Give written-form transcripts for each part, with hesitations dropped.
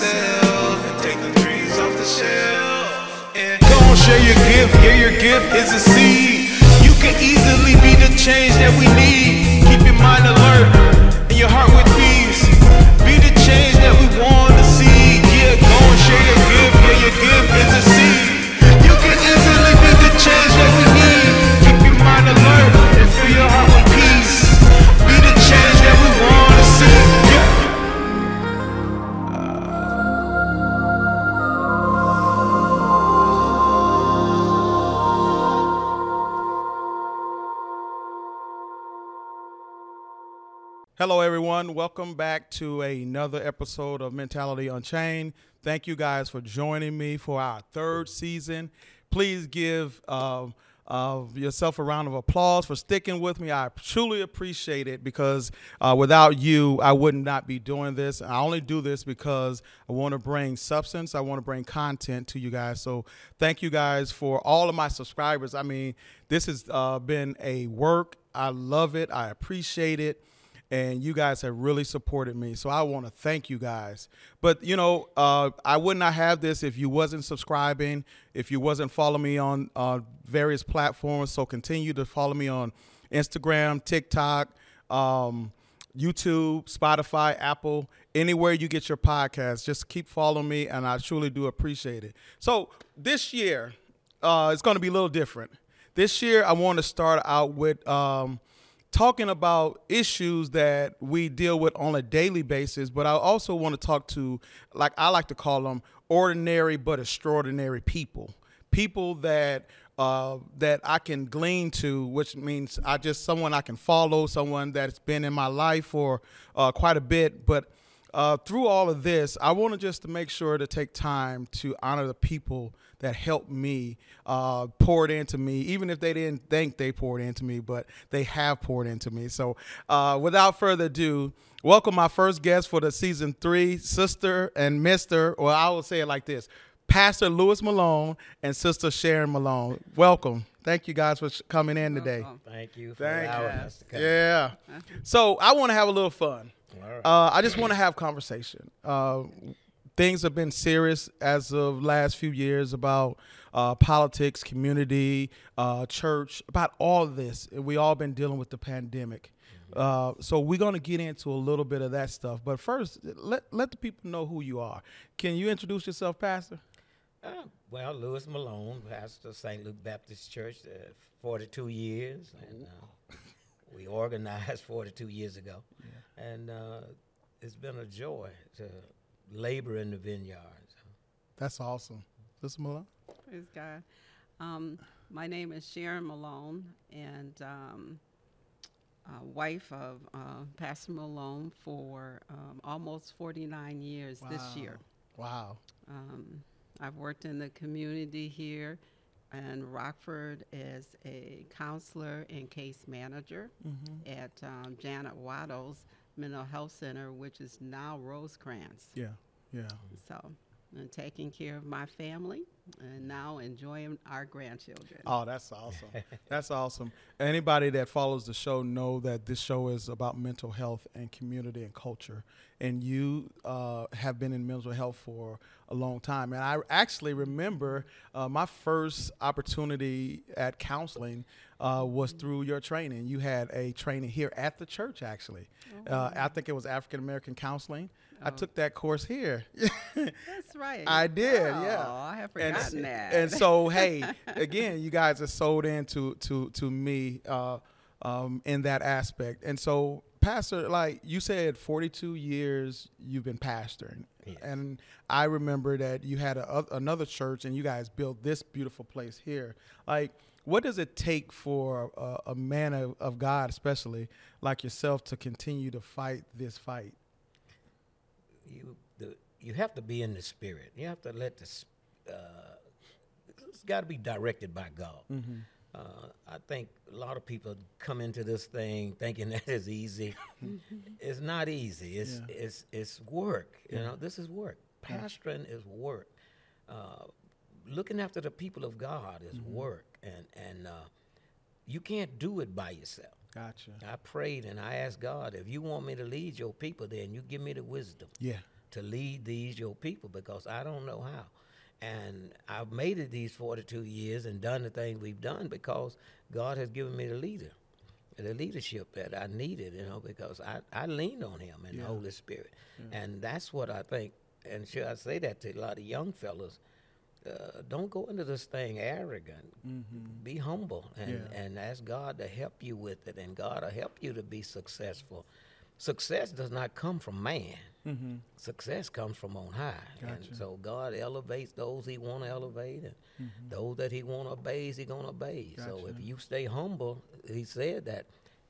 myself and take the dreams off the shelf. And don't share your gift, yeah, your gift is a seed. You can easily be the change that we need. Keep your mind alert and your heart with peace. Be the change that we want to see. Yeah, don't share your gift, yeah, your gift is a seed. You can easily be the change that we need. Keep your mind alert and fill your heart with peace. Be the change that we want to see. Yeah. Hello, everyone. Welcome back to another episode of Mentality Unchained. Thank you guys for joining me for our third season. Please give yourself a round of applause for sticking with me. I truly appreciate it because without you, I would not be doing this. I only do this because I want to bring substance. I want to bring content to you guys. So thank you guys for all of my subscribers. I mean, this has been a work. I love it. I appreciate it. And you guys have really supported me. So I want to thank you guys. But, you know, I would not have this if you wasn't subscribing, if you wasn't following me on various platforms. So continue to follow me on Instagram, TikTok, YouTube, Spotify, Apple, anywhere you get your podcasts. Just keep following me, and I truly do appreciate it. So this year, it's going to be a little different. This year, I want to start out with talking about issues that we deal with on a daily basis, but I also want to talk to, like I like to call them, ordinary but extraordinary people. People that that I can glean to, which means someone I can follow, someone that's been in my life for quite a bit. But through all of this, I want to just make sure to take time to honor the people that helped me, poured into me, even if they didn't think they poured into me, but they have poured into me. So without further ado, welcome my first guest for the season 3, Sister and Mr., or I will say it like this, Pastor Louis Malone and Sister Sharon Malone. Welcome. Thank you guys for coming in today. Thank you for allowing us to come. Yeah. So I want to have a little fun. I just want to have conversation. Things have been serious as of last few years about politics, community, church, about all this. And we all been dealing with the pandemic. So we're going to get into a little bit of that stuff. But first, let the people know who you are. Can you introduce yourself, Pastor? Well, Louis Malone, pastor of St. Luke Baptist Church, 42 years. And we organized 42 years ago. Yeah. And it's been a joy to labor in the vineyard. That's awesome. Sister Malone? Praise God. My name is Sharon Malone, and wife of Pastor Malone for almost 49 years this year. Wow. I've worked in the community here in Rockford as a counselor and case manager at Janet Waddell's Mental Health Center, which is now Rosecrans. Yeah, yeah. So, and taking care of my family and now enjoying our grandchildren. Oh, that's awesome. That's awesome. Anybody that follows the show know that this show is about mental health and community and culture. And you have been in mental health for a long time. And I actually remember my first opportunity at counseling was through your training. You had a training here at the church, actually. Oh. I think it was African-American counseling. Oh. I took that course here. That's right. I did, yeah. Oh, I have forgotten that. And so, hey, again, you guys are sold into to me in that aspect. And so, Pastor, like you said, 42 years you've been pastoring. Yes. And I remember that you had another church and you guys built this beautiful place here. Like, what does it take for a man of God, especially like yourself, to continue to fight this fight? You have to be in the spirit. You have to let this, it's got to be directed by God. Mm-hmm. I think a lot of people come into this thing thinking that is easy. It's not easy. It's work. Yeah. You know, this is work. Pastoring is work. Looking after the people of God is work, and you can't do it by yourself. Gotcha. I prayed and I asked God, if you want me to lead your people, then you give me the wisdom. Yeah. to lead these, your people, because I don't know how. And I've made it these 42 years and done the things we've done because God has given me the leader, the leadership that I needed, you know, because I leaned on him and the Holy Spirit. Yeah. And that's what I think. And sure, I say that to a lot of young fellas. Don't go into this thing arrogant. Mm-hmm. Be humble and ask God to help you with it, and God will help you to be successful. Success does not come from man. Mm-hmm. Success comes from on high. Gotcha. And so God elevates those he want to elevate, and mm-hmm. those that he want to obey, he going to obey. Gotcha. So if you stay humble, he said that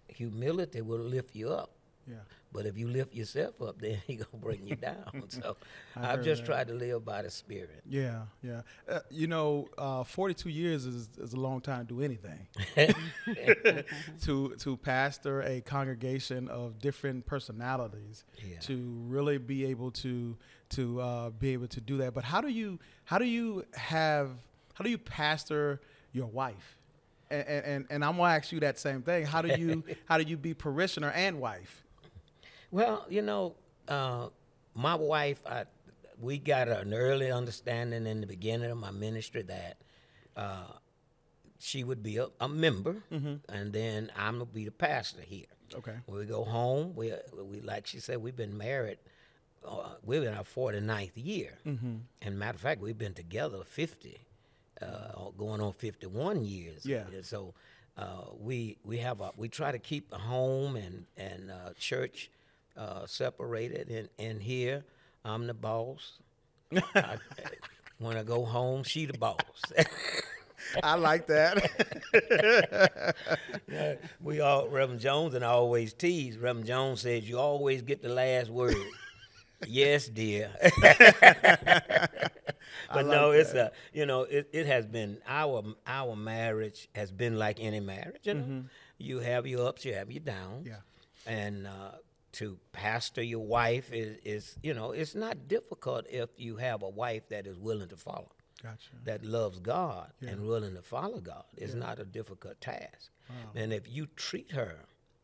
humility will lift you up. Yeah. But if you lift yourself up, then he gonna bring you down. So I've just tried to live by the Spirit. Yeah, yeah. 42 years is a long time to do anything. to pastor a congregation of different personalities, to really be able to do that. But how do you pastor your wife? And I'm gonna ask you that same thing. How do you be parishioner and wife? Well, you know, my wife, we got an early understanding in the beginning of my ministry that she would be a member, mm-hmm. and then I'm going to be the pastor here. Okay. When we go home, we like she said, we've been married. We're in our 49th year. Mm-hmm. And matter of fact, we've been together 50, going on 51 years. Yeah. So we try to keep the home and church separated. And here, I'm the boss. When I go home, she the boss. I like that. Reverend Jones and I always tease. Reverend Jones says, you always get the last word. Yes, dear. But no, it's that. It has been, our marriage has been like any marriage. You know, mm-hmm. you have your ups, you have your downs. Yeah. And to pastor your wife is it's not difficult if you have a wife that is willing to follow. Gotcha. That loves God and willing to follow God. It's not a difficult task. Wow. And if you treat her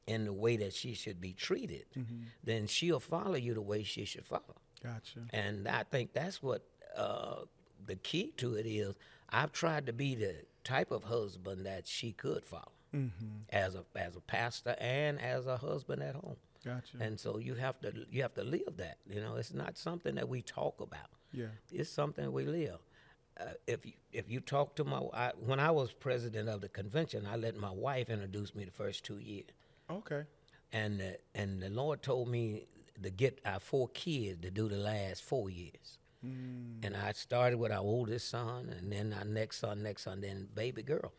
in the way that she should be treated, mm-hmm. then she'll follow you the way she should follow. Gotcha. And I think that's what the key to it is. I've tried to be the type of husband that she could follow, mm-hmm. as a pastor and as a husband at home. Gotcha. And so you have to live that. You know, it's not something that we talk about. Yeah. It's something we live. If you talk to when I was president of the convention, I let my wife introduce me the first 2 years. Okay. And the Lord told me to get our 4 kids to do the last 4 years. Mm. And I started with our oldest son, and then our next son, then baby girl.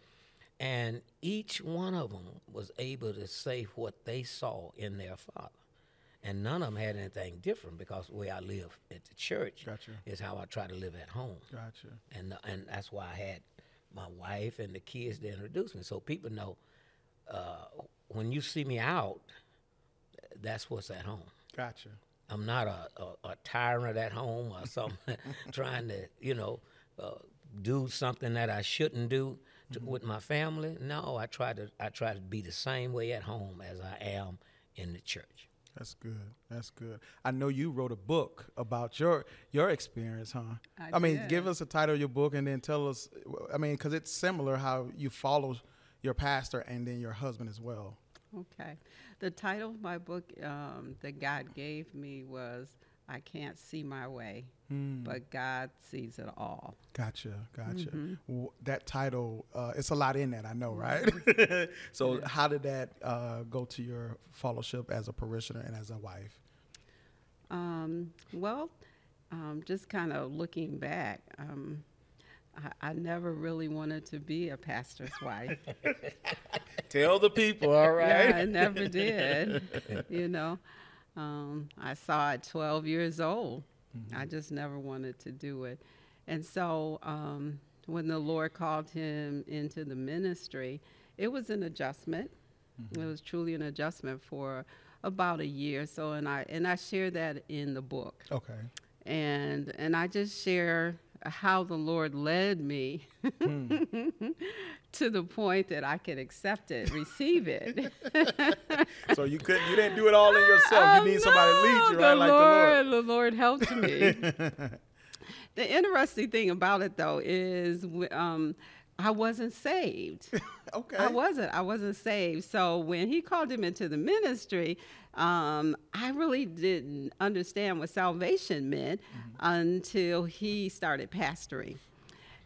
And each one of them was able to say what they saw in their father. And none of them had anything different, because the way I live at the church is how I try to live at home. Gotcha. And that's why I had my wife and the kids to introduce me. So people know when you see me out, that's what's at home. Gotcha. I'm not a tyrant at home or something, trying to, do something that I shouldn't do with my family. No, I try to be the same way at home as I am in the church. That's good. That's good. I know you wrote a book about your experience, huh? I mean, give us the title of your book and then tell us, because it's similar how you follow your pastor and then your husband as well. Okay. The title of my book that God gave me was I Can't See My Way, but God Sees It All. Gotcha. Mm-hmm. That title, it's a lot in that, I know, right? So how did that go to your fellowship as a parishioner and as a wife? Just kind of looking back, I never really wanted to be a pastor's wife. Tell the people, all right? Yeah, I never did, I saw at 12 years old. Mm-hmm. I just never wanted to do it. And so when the Lord called him into the ministry, it was an adjustment. Mm-hmm. It was truly an adjustment for about a year. So, and I share that in the book. Okay. And I just share how the Lord led me to the point that I could accept it, receive it. So you didn't do it all in yourself. You need somebody to lead you, right? The Lord helped me. The interesting thing about it, though, is I wasn't saved. Okay. I wasn't saved. So when he called him into the ministry, I really didn't understand what salvation meant until he started pastoring.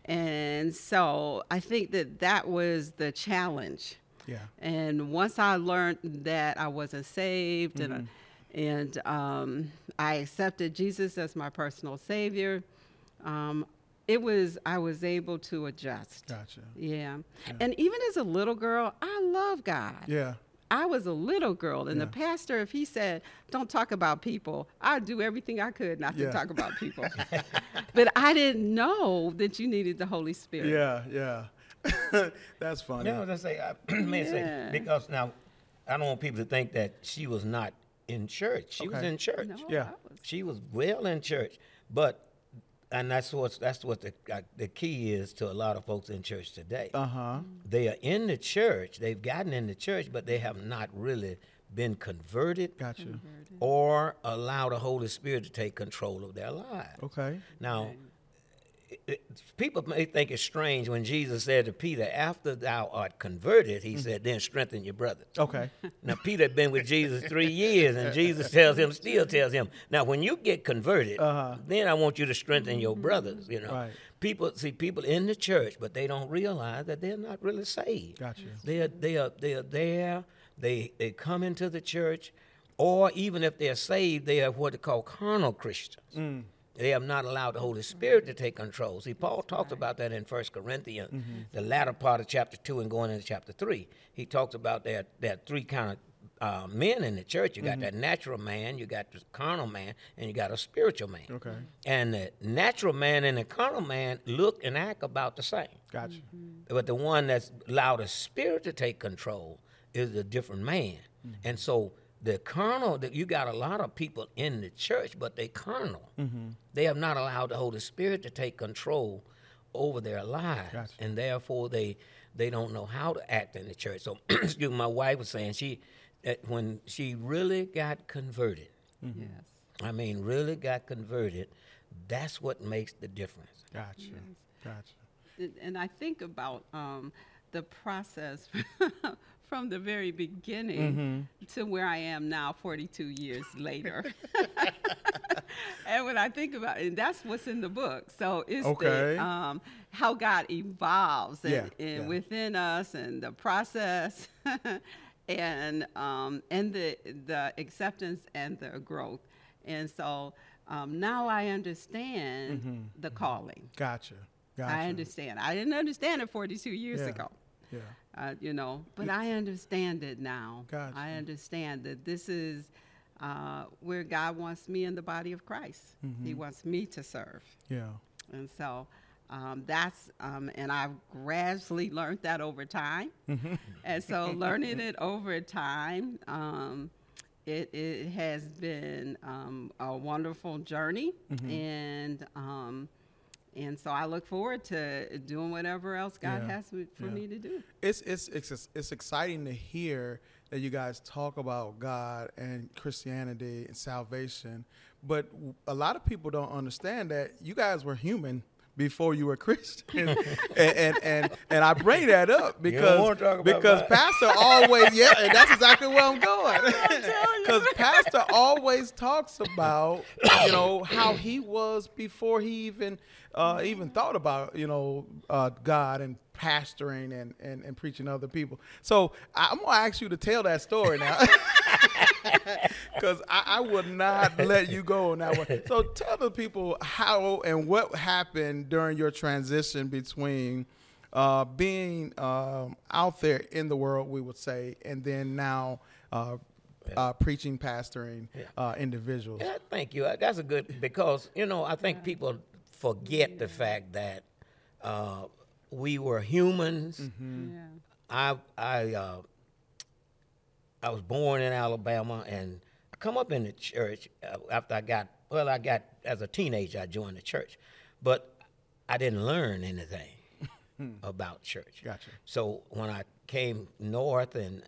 And so I think that was the challenge. Yeah. And once I learned that I wasn't saved and I accepted Jesus as my personal savior, I was able to adjust. Gotcha. Yeah. And even as a little girl, I love God. Yeah. I was a little girl, and the pastor, if he said, don't talk about people, I'd do everything I could not to talk about people. But I didn't know that you needed the Holy Spirit. Yeah. That's funny. No, I say, because now, I don't want people to think that she was not in church. She was in church. No, she was well in church, but... And that's what the key is to a lot of folks in church today. Uh-huh. They are in the church, they've gotten in the church, but they have not really been converted. Gotcha. Or allow the Holy Spirit to take control of their lives. Okay. Now, people may think it's strange when Jesus said to Peter, after thou art converted, he said, then strengthen your brother. Okay. Now, Peter had been with Jesus 3 years, and Jesus still tells him, now, when you get converted, then I want you to strengthen your brothers, you know. Right. People in the church, but they don't realize that they're not really saved. Gotcha. They are there. They come into the church, or even if they're saved, they are what they call carnal Christians. Mm. They have not allowed the Holy Spirit to take control. See, Paul talked about that in First Corinthians, the latter part of chapter 2 and going into chapter 3. He talks about that three kind of men in the church. You got that natural man, you got the carnal man, and you got a spiritual man. Okay. And the natural man and the carnal man look and act about the same. Gotcha. Mm-hmm. But the one that's allowed the Spirit to take control is a different man. Mm-hmm. And so... the carnal, you got a lot of people in the church, but they carnal. Mm-hmm. They have not allowed the Holy Spirit to take control over their lives, and therefore they don't know how to act in the church. So, my wife was saying when she really got converted, really got converted, that's what makes the difference. Gotcha. And I think about the process from the very beginning to where I am now, 42 years later. And when I think about it, that's what's in the book. So it's how God evolves and within us, and the process, and the acceptance and the growth. And so now I understand the calling. Gotcha. I understand. I didn't understand it 42 years ago. Yeah. But I understand it now. Gotcha. I understand that this is where God wants me in the body of Christ. Mm-hmm. He wants me to serve. Yeah. And so and I've gradually learned that over time. Mm-hmm. And so learning it over time, it has been a wonderful journey. Mm-hmm. And so I look forward to doing whatever else God has for me to do. It's exciting to hear that you guys talk about God and Christianity and salvation, but a lot of people don't understand that you guys were human before you were Christian. and I bring that up because Pastor always, and that's exactly where I'm going. Because Pastor always talks about, how he was before he even thought about, God and pastoring and preaching to other people. So I'm going to ask you to tell that story now. Because I would not let you go on that one. So tell the people how and what happened during your transition between being out there in the world, we would say, and then now preaching, pastoring individuals. Yeah, thank you. That's a good, because, I think people forget the fact that we were humans. Mm-hmm. Yeah. I was born in Alabama, and I come up in the church after I got, as a teenager, I joined the church. But I didn't learn anything about church. Gotcha. So when I came north and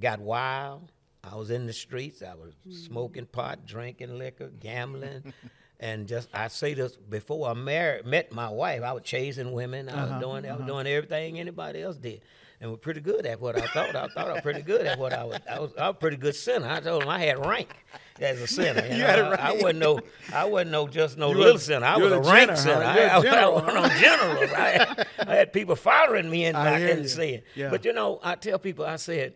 got wild, I was in the streets. I was smoking pot, drinking liquor, gambling. And just, I say this, before I met my wife, I was chasing women. I was doing I was doing everything anybody else did. And we're pretty good at what I thought. I thought I was pretty good at what I was. I was a pretty good sinner. I told them I had rank as a sinner. You had a rank. I wasn't just no little sinner. I was a rank sinner. I was one of generals. I had people following me, and I couldn't say it. Yeah. But you know, I tell people, I said,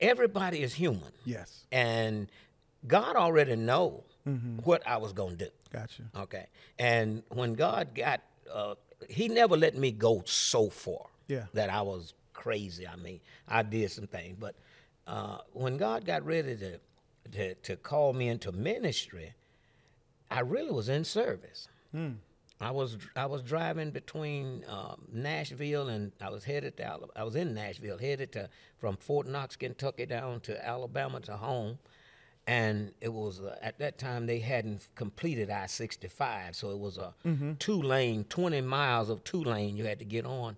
everybody is human. Yes. And God already know what I was gonna do. Gotcha. Okay. And when God got He never let me go so far that I was crazy. I mean, I did some things. But when God got ready to call me into ministry, I really was in service. Mm. I was driving between Nashville and I was headed to Alabama. I was in Nashville, headed to from Fort Knox, Kentucky, down to Alabama to home. And it was, at that time, they hadn't completed I-65, so it was a two-lane, 20 miles of two-lane you had to get on,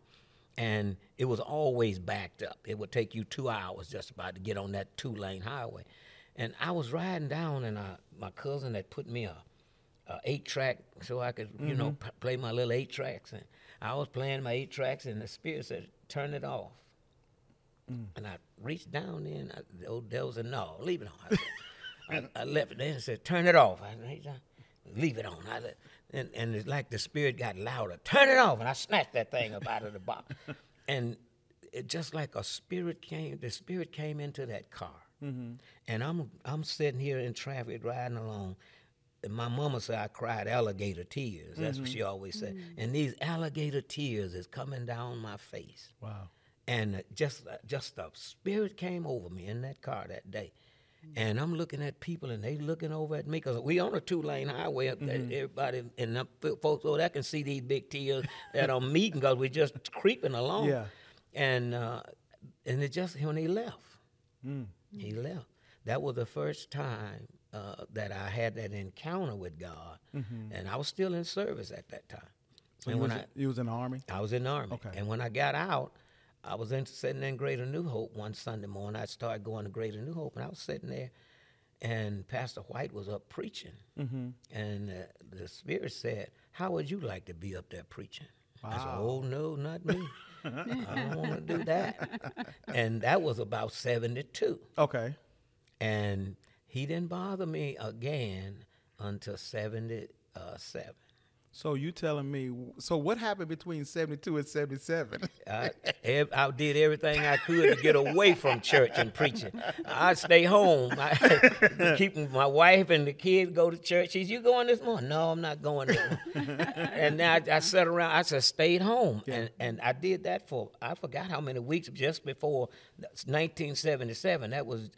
and it was always backed up. It would take you 2 hours just about to get on that two-lane highway. And I was riding down, and my cousin had put me a 8-track so I could, you know, play my little 8-tracks. And I was playing my 8-tracks, and the Spirit said, "Turn it off." Mm. And I reached down there, and there was a no, leave it on. I left it there and said, "Turn it off." I said, "Leave it on." And it's like the Spirit got louder. "Turn it off." And I snatched that thing up out of the box. And it just like the Spirit came into that car. Mm-hmm. And I'm sitting here in traffic riding along. And my mama said I cried alligator tears. That's what she always said. Mm-hmm. And these alligator tears is coming down my face. Wow. And just the Spirit came over me in that car that day. And I'm looking at people, and they looking over at me, because we on a two-lane highway. Up there, everybody and them folks over there can see these big tears that are meeting, because we're just creeping along. Yeah. And it just when he left, he left. That was the first time that I had that encounter with God, and I was still in service at that time. So you was in the Army? I was in the Army. Okay. And when I got out, I was sitting in Greater New Hope one Sunday morning. I started going to Greater New Hope, and I was sitting there, and Pastor White was up preaching. Mm-hmm. And the Spirit said, "How would you like to be up there preaching?" Wow. I said, "Oh, no, not me. I don't want to do that." And that was about 1972. Okay. And he didn't bother me again until 1977. So you telling me, so what happened between 1972 and 1977? I did everything I could to get away from church and preaching. I'd stay home. I keep my wife and the kids go to church. She's, "You going this morning?" "No, I'm not going there." And now I sat around. I just stayed home. Yeah. And I did that for, I forgot how many weeks just before 1977. That was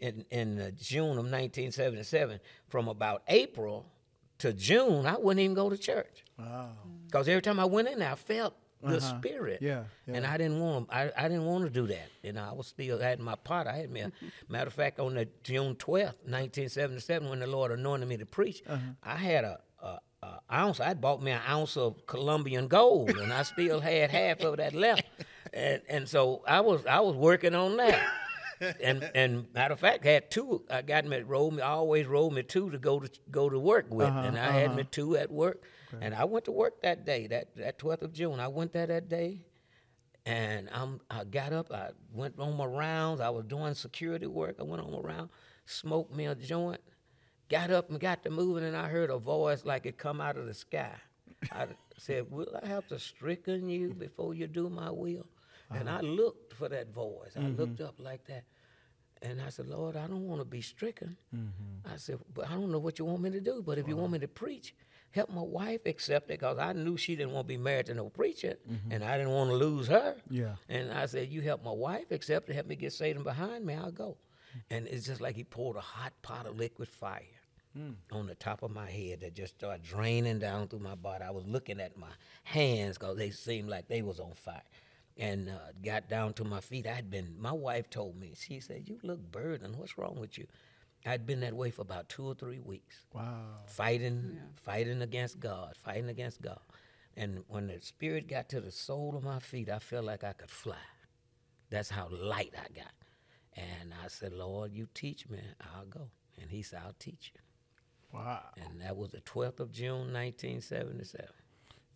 in June of 1977. From about April to June, I wouldn't even go to church. Wow. Because every time I went in there, I felt the Spirit. Yeah, yeah. And I didn't want to do that. You know, I was still had my pot. I had me a matter of fact, on the June 12th, 1977, when the Lord anointed me to preach, I had an ounce. I bought me an ounce of Colombian gold, and I still had half of that left. And so I was working on that. And matter of fact, I had two. I got me I always rolled me two to go to work with, and I had me two at work. Okay. And I went to work that day, that 12th of June. I went there that day, and I got up. I went on my rounds. I was doing security work. I went on my round, smoked me a joint, got up and got to moving, and I heard a voice like it come out of the sky. I said, "Will I have to stricken you before you do my will?" And I looked for that voice. I looked up like that. And I said, "Lord, I don't want to be stricken." I said, "But I don't know what you want me to do. But if you want me to preach, help my wife accept it." Because I knew she didn't want to be married to no preacher. And I didn't want to lose her. Yeah. And I said, "You help my wife accept it. Help me get Satan behind me. I'll go." And it's just like he poured a hot pot of liquid fire on the top of my head that just started draining down through my body. I was looking at my hands because they seemed like they was on fire. And got down to my feet. My wife told me, she said, "You look burdened. What's wrong with you?" I'd been that way for about 2 or 3 weeks. Wow. Fighting against God, And when the Spirit got to the sole of my feet, I felt like I could fly. That's how light I got. And I said, Lord, you teach me, I'll go. And he said, I'll teach you. Wow. And that was the 12th of June, 1977.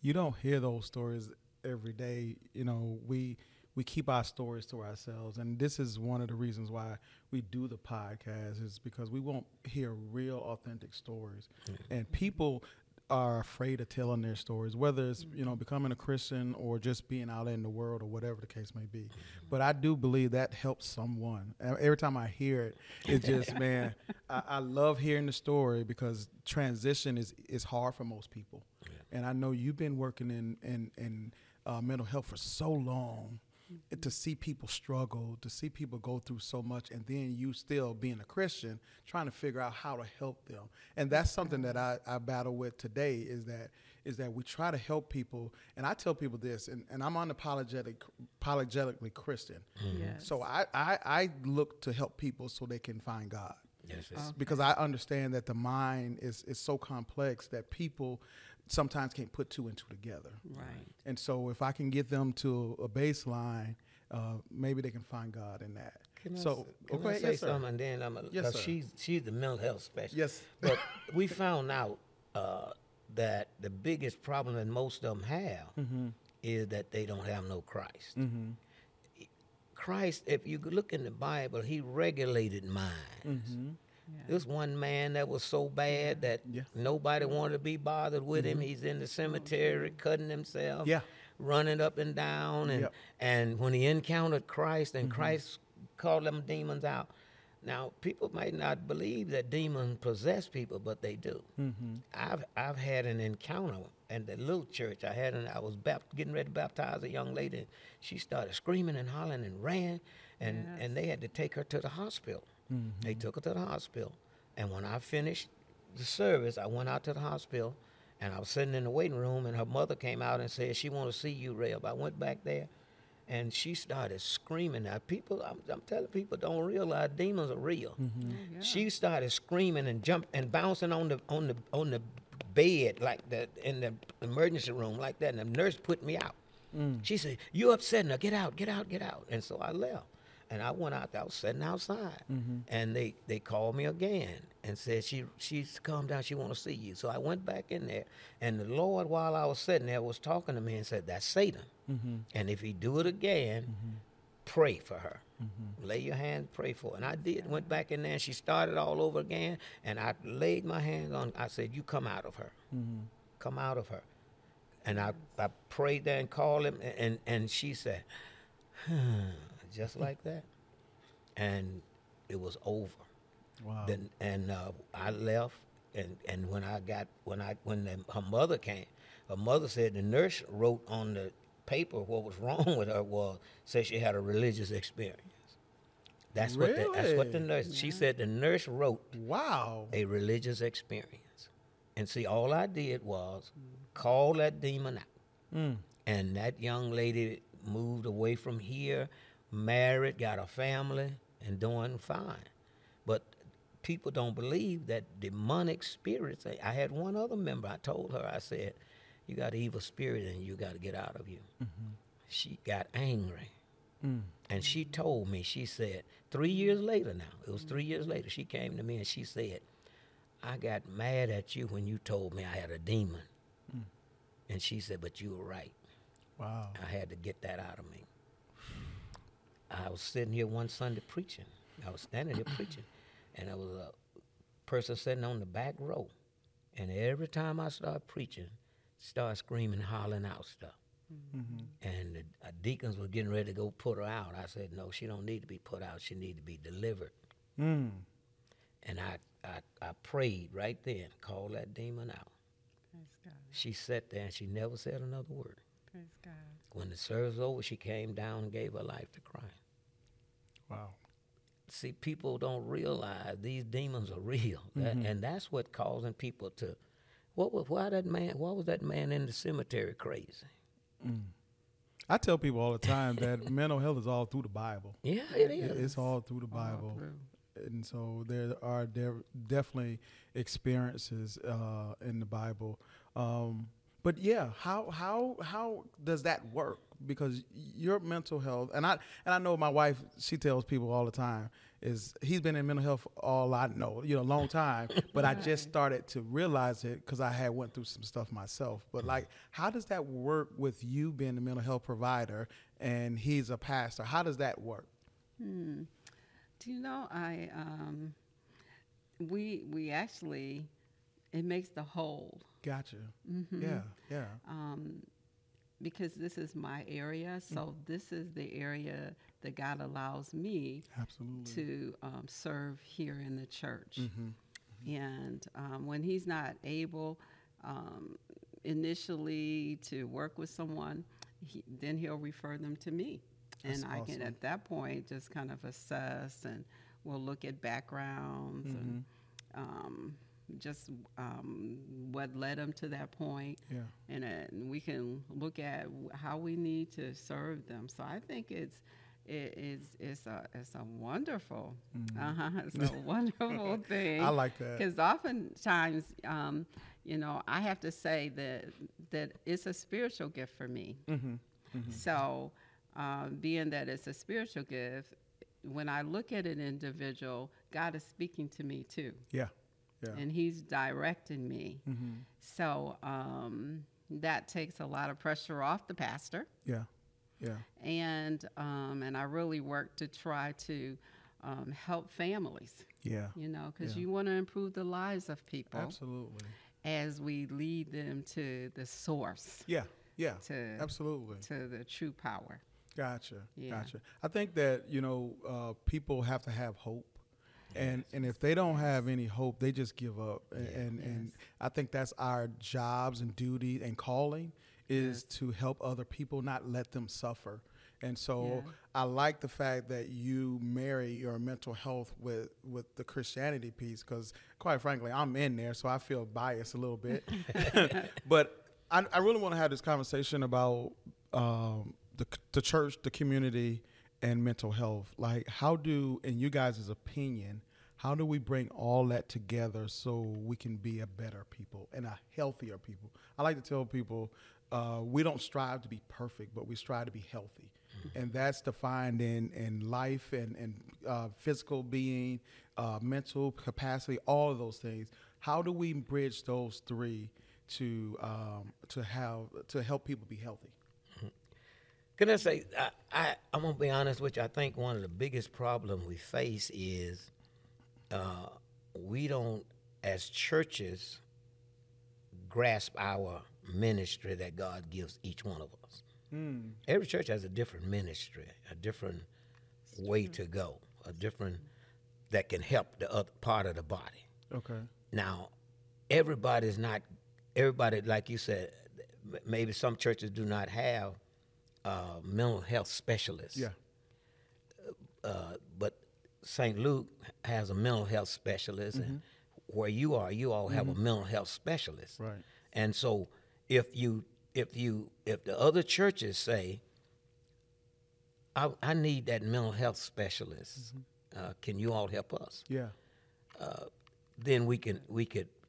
You don't hear those stories every day. You know, we keep our stories to ourselves. And this is one of the reasons why we do the podcast, is because we won't hear real, authentic stories. Mm-hmm. And people are afraid of telling their stories, whether it's, you know, becoming a Christian or just being out in the world or whatever the case may be. But I do believe that helps someone. Every time I hear it, it's just, man, I love hearing the story, because transition is hard for most people. Yeah. And I know you've been working in mental health for so long, mm-hmm. to see people struggle, to see people go through so much, and then you still being a Christian trying to figure out how to help them. And that's something that I battle with today, is that we try to help people. And I tell people this, and I'm unapologetically Christian. Mm-hmm. Yes. So I look to help people so they can find God. Yes, yes. Okay. Because I understand that the mind is so complex that people sometimes can't put two and two together. Right. And so if I can get them to a baseline, maybe they can find God in that. Can I say something? And then she's the mental health specialist. Yes. But we found out that the biggest problem that most of them have, mm-hmm. is that they don't have no Christ. Mm-hmm. Christ, if you look in the Bible, he regulated minds. Mm-hmm. Yeah. This one man that was so bad that nobody wanted to be bothered with, mm-hmm. him. He's in the cemetery cutting himself, running up and down. And, and when he encountered Christ, and mm-hmm. Christ called them demons out. Now, people might not believe that demons possess people, but they do. Mm-hmm. I've had an encounter in the little church. I was getting ready to baptize a young lady. She started screaming and hollering and ran, and they had to take her to the hospital. Mm-hmm. They took her to the hospital. And when I finished the service, I went out to the hospital, and I was sitting in the waiting room, and her mother came out and said, she want to see you, Reb. I went back there, and she started screaming. Now, people, I'm telling people, don't realize demons are real. Mm-hmm. Yeah. She started screaming and jumped and bouncing on the bed like that in the emergency room like that, and the nurse put me out. Mm. She said, you're upsetting her. Get out, get out, get out. And so I left. And I went out there, I was sitting outside, mm-hmm. and they called me again and said, she's come down, she want to see you. So I went back in there, and the Lord, while I was sitting there, was talking to me and said, that's Satan. Mm-hmm. And if he do it again, mm-hmm. pray for her. Mm-hmm. Lay your hands, pray for her. And I did, went back in there, and she started all over again, and I laid my hands on, I said, you come out of her. Mm-hmm. Come out of her. And I prayed there and called him, and she said, just like that, and it was over. Wow. Then, and I left, and when her mother came, her mother said the nurse wrote on the paper what was wrong with her was, said she had a religious experience. That's really? That's what the nurse. Yeah. She said the nurse wrote. Wow. A religious experience, and see, all I did was call that demon out, and that young lady moved away from here, married, got a family, and doing fine. But people don't believe that demonic spirits. I had one other member, I told her, I said, you got an evil spirit and you got to get out of you. Mm-hmm. She got angry. Mm. And she told me, she said, 3 years later now, it was 3 years later, she came to me and she said, I got mad at you when you told me I had a demon. Mm. And she said, but you were right. Wow. I had to get that out of me. I was sitting here one Sunday preaching. I was standing here preaching, and there was a person sitting on the back row. And every time I started preaching, started screaming, hollering out stuff. Mm-hmm. And the deacons were getting ready to go put her out. I said, no, she don't need to be put out. She need to be delivered. Mm. And I prayed right then, called that demon out. Praise God. She sat there, and she never said another word. Praise God. When the service was over, she came down and gave her life to Christ. Wow. See, people don't realize these demons are real. Mm-hmm. And that's what causing people to, why was that man in the cemetery crazy? Mm. I tell people all the time that mental health is all through the Bible. Yeah, it is. It's all through the Bible. And so there are definitely experiences in the Bible. But yeah, how does that work? Because your mental health, and I know my wife, she tells people all the time, is he's been in mental health all I know, you know, a long time. But I just started to realize it because I had went through some stuff myself. But like, how does that work with you being a mental health provider and he's a pastor? How does that work? Do you know, we actually, it makes the whole. Gotcha. Mm-hmm. Yeah, yeah. Because this is my area, so this is the area that God allows me to serve here in the church. Mm-hmm. Mm-hmm. And when he's not able initially to work with someone, then he'll refer them to me. That's and I awesome. Can, at that point, just kind of assess, and we'll look at backgrounds mm-hmm. and just what led them to that point. Yeah. And we can look at how we need to serve them. So I think it's a wonderful it's a wonderful thing. I like that, because oftentimes you know, I have to say that it's a spiritual gift for me. Mm-hmm. Mm-hmm. So being that it's a spiritual gift, when I look at an individual, God is speaking to me too. Yeah. Yeah. And he's directing me. Mm-hmm. So that takes a lot of pressure off the pastor. Yeah, yeah. And I really work to try to help families. Yeah. You know, because you want to improve the lives of people. Absolutely. As we lead them to the source. Yeah, yeah, absolutely. To the true power. Gotcha, gotcha. I think that, you know, people have to have hope. And if they don't have any hope, they just give up. And I think that's our jobs and duty and calling is to help other people, not let them suffer. And so I like the fact that you marry your mental health with the Christianity piece, because quite frankly, I'm in there, so I feel biased a little bit. But I really want to have this conversation about the church, the community, and mental health. Like, how do, in you guys' opinion, how do we bring all that together so we can be a better people and a healthier people? I like to tell people we don't strive to be perfect, but we strive to be healthy. Mm-hmm. And that's defined in life and physical being, mental capacity, all of those things. How do we bridge those three to help people be healthy? Can I say, I'm going to be honest with you, I think one of the biggest problems we face is we don't, as churches, grasp our ministry that God gives each one of us. Mm. Every church has a different ministry, a different way to go, a different that can help the other part of the body. Okay. Now, everybody, like you said, maybe some churches do not have mental health specialists. Yeah. But St. Luke has a mental health specialist, mm-hmm. and where you are, you all have mm-hmm. a mental health specialist. Right. And so, if the other churches say, "I need that mental health specialist," mm-hmm. Can you all help us? Yeah. Then we could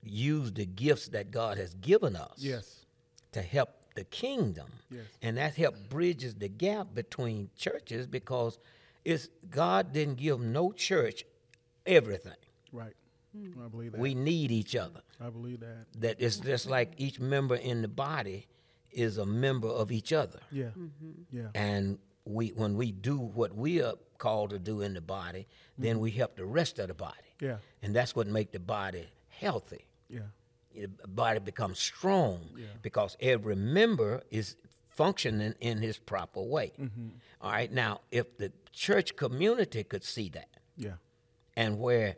use the gifts that God has given us. Yes. To help the kingdom. Yes. And that helped bridges the gap between churches, because it's God didn't give no church everything. Right. I believe that. We need each other. I believe that. That it's just like each member in the body is a member of each other. Yeah. Mm-hmm. Yeah. And when we do what we are called to do in the body, mm-hmm. then we help the rest of the body. Yeah. And that's what make the body healthy. Yeah. The body becomes strong because every member is functioning in his proper way. Mm-hmm. All right. Now, if the church community could see that, and where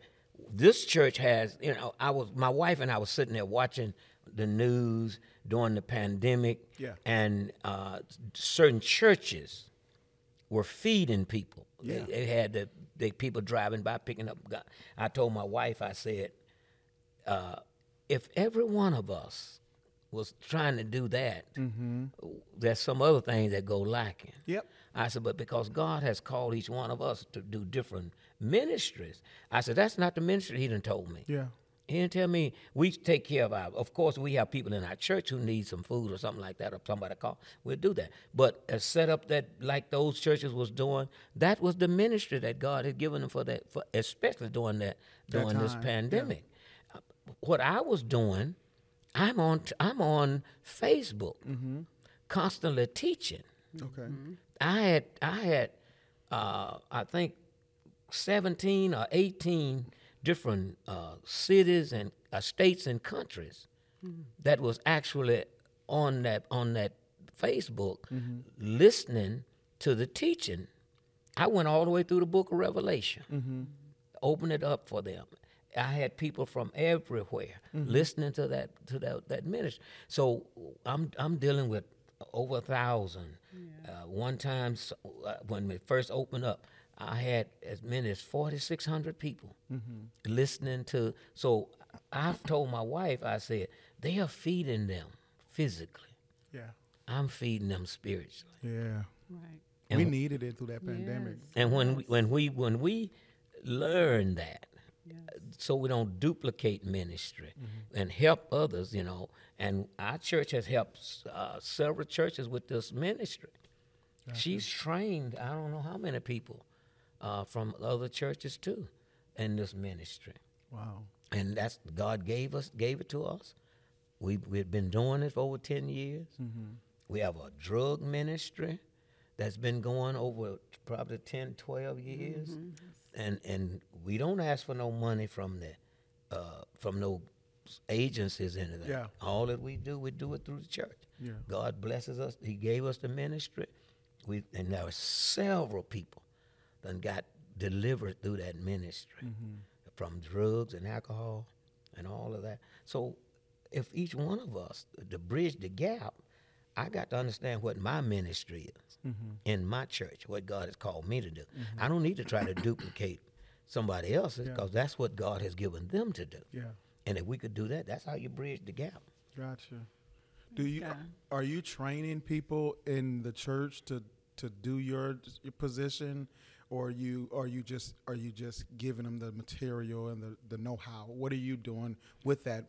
this church has, you know, my wife and I was sitting there watching the news during the pandemic, and certain churches were feeding people. Yeah. They had the people driving by picking up. I told my wife, I said, if every one of us was trying to do that, mm-hmm. there's some other things that go lacking. Yep. I said, but because God has called each one of us to do different ministries. I said, that's not the ministry he done told me. Yeah. He didn't tell me we take care of our, of course, we have people in our church who need some food or something like that, or somebody call, we'll do that. But a setup that like those churches was doing, that was the ministry that God had given them for that, for, especially during that, during this pandemic. Yeah. What I was doing, I'm on Facebook, mm-hmm. constantly teaching. Okay. Mm-hmm. I had I think 17 or 18 different cities and states and countries mm-hmm. that was actually on that Facebook mm-hmm. listening to the teaching. I went all the way through the Book of Revelation, mm-hmm. opened it up for them. I had people from everywhere mm-hmm. listening to that ministry. So I'm dealing with over 1,000. Yeah. One time when we first opened up, I had as many as 4,600 people mm-hmm. listening to. So I told my wife, I said, they are feeding them physically. Yeah, I'm feeding them spiritually. Yeah, right. And we needed it through that pandemic. Yes. And when we learn that, yes. so we don't duplicate ministry mm-hmm. and help others, you know. And our church has helped several churches with this ministry. Gotcha. She's trained, I don't know how many people from other churches too in this ministry. Wow. And that's God gave it to us. We've been doing it for over 10 years. Mm-hmm. We have a drug ministry that's been going over probably 10, 12 years. Mm-hmm. And we don't ask for no money from the from no agencies, anything. Yeah. All that we do it through the church. Yeah. God blesses us. He gave us the ministry. And there were several people that got delivered through that ministry mm-hmm. from drugs and alcohol and all of that. So if each one of us, to bridge the gap, I got to understand what my ministry is mm-hmm. in my church, what God has called me to do. Mm-hmm. I don't need to try to duplicate somebody else's because that's what God has given them to do. Yeah. And if we could do that, that's how you bridge the gap. Gotcha. Are you training people in the church to do your position, or are you just giving them the material and the know-how? What are you doing with that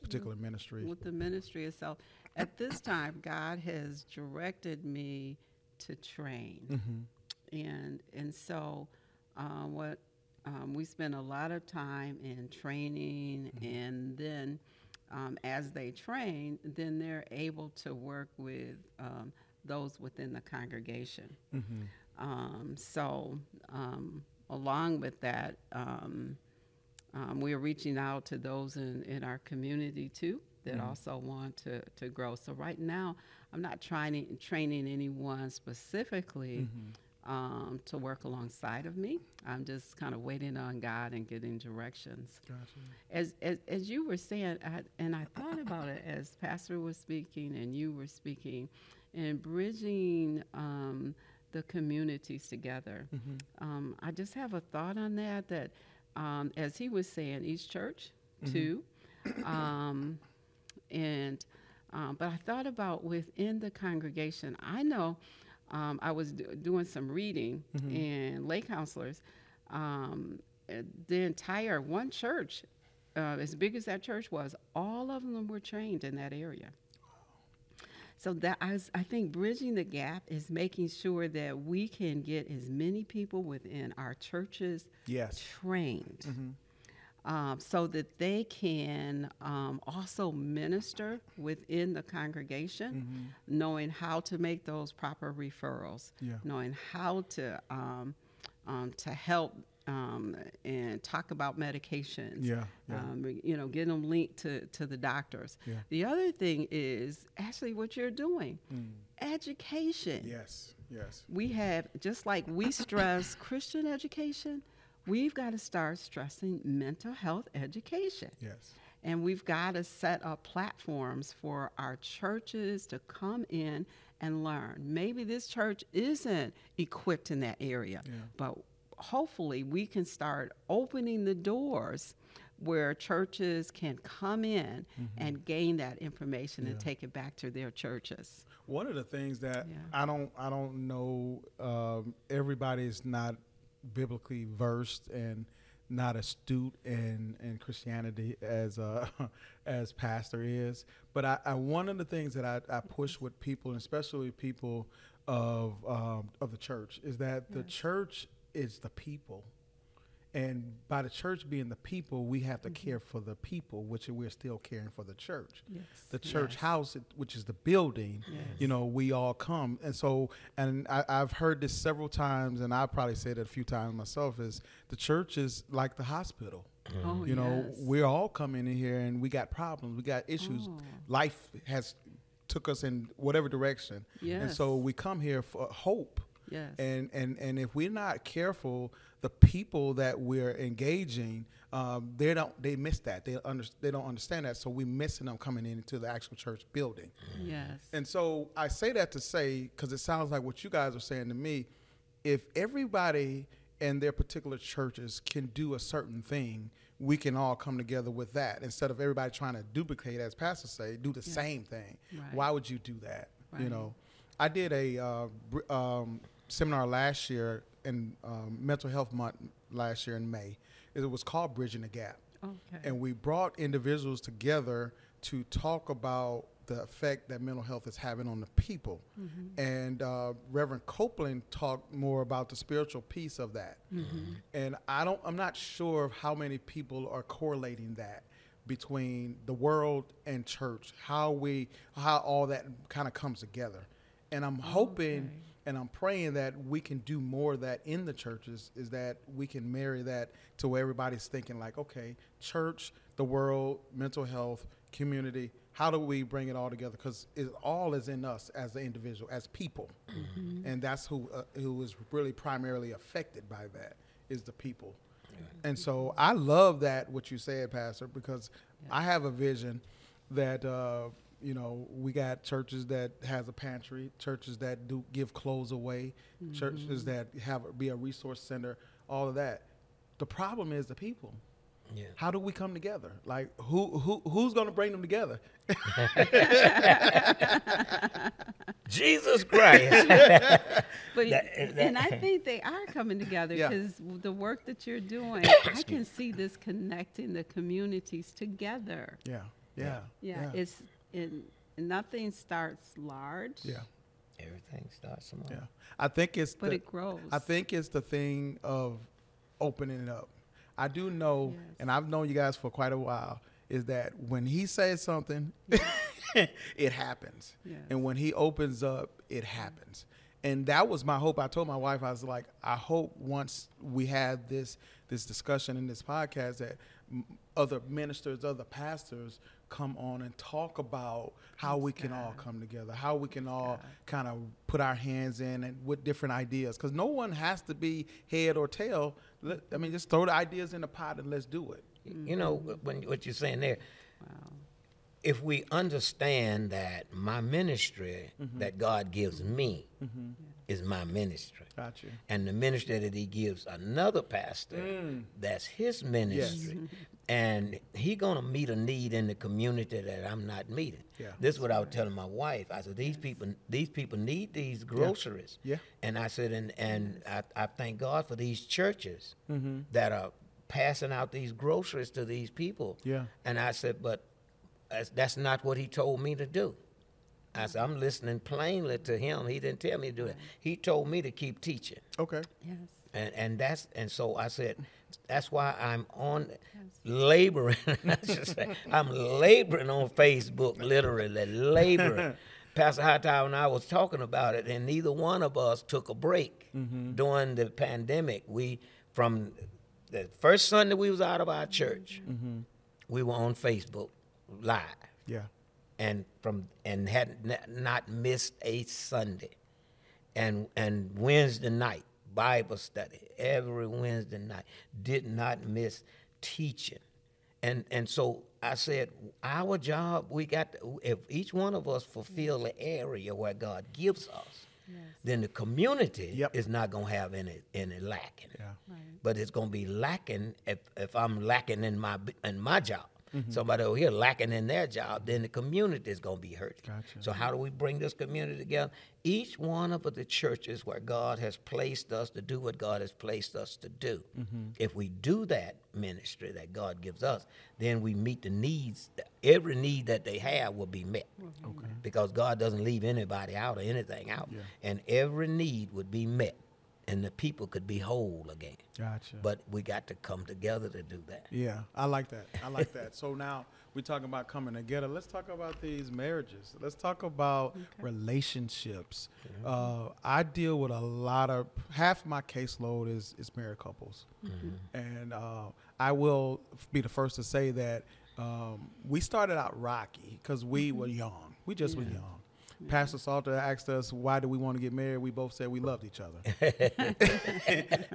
particular ministry? With the ministry itself, at this time, God has directed me to train, mm-hmm. and so we spend a lot of time in training, mm-hmm. and then. As they train, then they're able to work with those within the congregation. Mm-hmm. So along with that, we are reaching out to those in our community, too, that mm-hmm. also want to grow. So right now, I'm not training anyone specifically mm-hmm. To work alongside of me. I'm just kind of waiting on God and getting directions. Gotcha. As you were saying, I thought about it as Pastor was speaking and you were speaking, and bridging the communities together. Mm-hmm. I just have a thought on that as he was saying, each church mm-hmm. too, but I thought about within the congregation. I know. I was doing some reading mm-hmm. and lay counselors. The entire one church, as big as that church was, all of them were trained in that area. So that I think bridging the gap is making sure that we can get as many people within our churches yes. trained mm-hmm. So that they can also minister within the congregation, mm-hmm. knowing how to make those proper referrals, yeah. knowing how to help and talk about medications, yeah. Get them linked to the doctors. Yeah. The other thing is actually what you're doing, education. Yes. We have, just like we stress Christian education, we've got to start stressing mental health education. Yes. And we've got to set up platforms for our churches to come in and learn. Maybe this church isn't equipped in that area, yeah. but hopefully we can start opening the doors where churches can come in and gain that information and take it back to their churches. One of the things that I don't know, everybody's not biblically versed and not astute in Christianity as pastor is, but I one of the things that I push with people, and especially people of the church, is that the church is the people. And by the church being the people, we have to care for the people, which we're still caring for the church. Yes. The church house, which is the building, you know, we all come. And so, and I've heard this several times, and I probably said it a few times myself, is the church is like the hospital. Oh, you know, we're all coming in here and we got problems, we got issues. Oh. Life has took us in whatever direction. Yes. And so we come here for hope. Yes. And if we're not careful, the people that we're engaging, they miss that. They don't understand that. So we're missing them coming into the actual church building. Yes. And so I say that to say, because it sounds like what you guys are saying to me, if everybody in their particular churches can do a certain thing, we can all come together with that instead of everybody trying to duplicate, as pastors say, do the same thing. Right. Why would you do that? Right. You know, I did a seminar last year in Mental Health Month last year in May. It was called Bridging the Gap. Okay. And we brought individuals together to talk about the effect that mental health is having on the people. Mm-hmm. And Reverend Copeland talked more about the spiritual piece of that. Mm-hmm. And I'm not sure of how many people are correlating that between the world and church, how all that kind of comes together. And I'm hoping and I'm praying that we can do more of that in the churches, is that we can marry that to where everybody's thinking like, okay, church, the world, mental health, community, how do we bring it all together? Because it all is in us as the individual, as people. Mm-hmm. And that's who is really primarily affected by that, is the people. Yeah. And so I love that, what you said, Pastor, because I have a vision that, you know, we got churches that has a pantry, churches that do give clothes away, churches that be a resource center, all of that. The problem is the people. Yeah. How do we come together? Like, who's going to bring them together? Jesus Christ. But and I think they are coming together, because the work that you're doing, I can see this connecting the communities together. Yeah. It's... nothing starts large. Yeah, everything starts small. Yeah, I think it's. But it grows. I think it's the thing of opening it up. I do know, and I've known you guys for quite a while, is that when he says something, it happens. Yes. And when he opens up, it happens. And that was my hope. I told my wife, I was like, I hope once we had this discussion in this podcast that other ministers, other pastors come on and talk about how we can all come together, how we can all kind of put our hands in and with different ideas. Because no one has to be head or tail. I mean, just throw the ideas in the pot and let's do it. You know, what you're saying there, if we understand that my ministry that God gives me is my ministry. Gotcha. And the ministry that he gives another pastor, that's his ministry. Yes. And he going to meet a need in the community that I'm not meeting. Yeah. This is what I was telling my wife. I said, these people need these groceries. Yeah. And I said, and I thank God for these churches that are passing out these groceries to these people. Yeah. And I said, but that's not what he told me to do. I said, I'm listening plainly to him. He didn't tell me to do that. He told me to keep teaching. Okay. Yes. And so I said, that's why I'm laboring. I should say, I'm laboring on Facebook, literally laboring. Pastor Hightower and I was talking about it, and neither one of us took a break during the pandemic. We, from the first Sunday we was out of our church, we were on Facebook live. Yeah. And had not missed a Sunday, and Wednesday night Bible study every Wednesday night, did not miss teaching, and so I said our job, if each one of us fulfill the area where God gives us, then the community is not going to have any lacking. Yeah. Right. But it's going to be lacking if I'm lacking in my job. Mm-hmm. Somebody over here lacking in their job, then the community is going to be hurt. Gotcha. So how do we bring this community together? Each one of the churches where God has placed us to do what God has placed us to do. Mm-hmm. If we do that ministry that God gives us, then we meet the needs. Every need that they have will be met. Mm-hmm. Okay. Because God doesn't leave anybody out or anything out. Yeah. And every need would be met. And the people could be whole again. Gotcha. But we got to come together to do that. Yeah, I like that. I like that. So now we're talking about coming together. Let's talk about these marriages. Let's talk about relationships. Mm-hmm. I deal with a lot of, half my caseload is married couples. Mm-hmm. And I will be the first to say that we started out rocky because we were young. We just were young. Pastor Salter asked us, why do we want to get married? We both said we loved each other.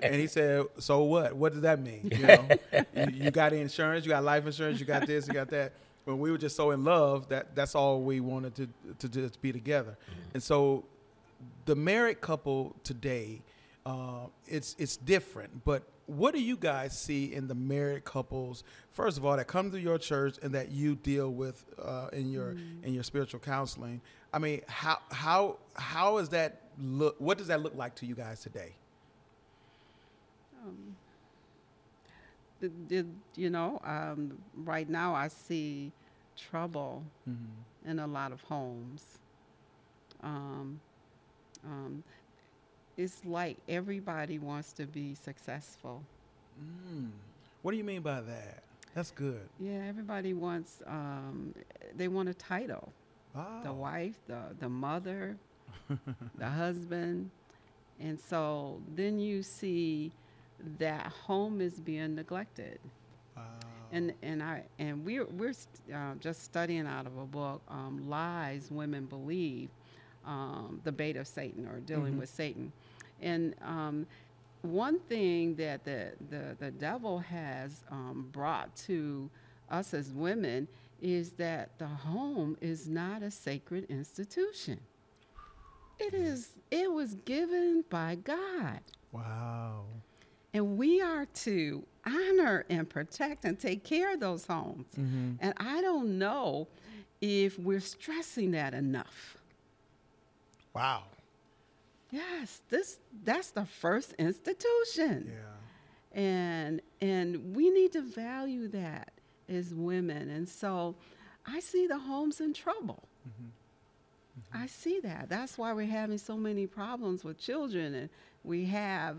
And he said, so what? What does that mean? You know, you got insurance, you got life insurance, you got this, you got that. But we were just so in love that that's all we wanted to be together. Mm-hmm. And so the married couple today, it's different. But what do you guys see in the married couples, first of all, that come to your church and that you deal with in your spiritual counseling? I mean, how is that look? What does that look like to you guys today? Right now I see trouble in a lot of homes. It's like everybody wants to be successful. Mm. What do you mean by that? That's good. Yeah, everybody wants, they want a title. Wow. The wife, the mother, the husband. And so then you see that home is being neglected. Wow. And we're just studying out of a book, Lies Women Believe, the bait of Satan or dealing with Satan. And one thing that the devil has brought to us as women is that the home is not a sacred institution. It was given by God. Wow. And we are to honor and protect and take care of those homes. Mm-hmm. And I don't know if we're stressing that enough. Wow. Yes, that's the first institution. Yeah. And we need to value that as women. And so I see the homes in trouble. Mm-hmm. Mm-hmm. I see that. That's why we're having so many problems with children. And we have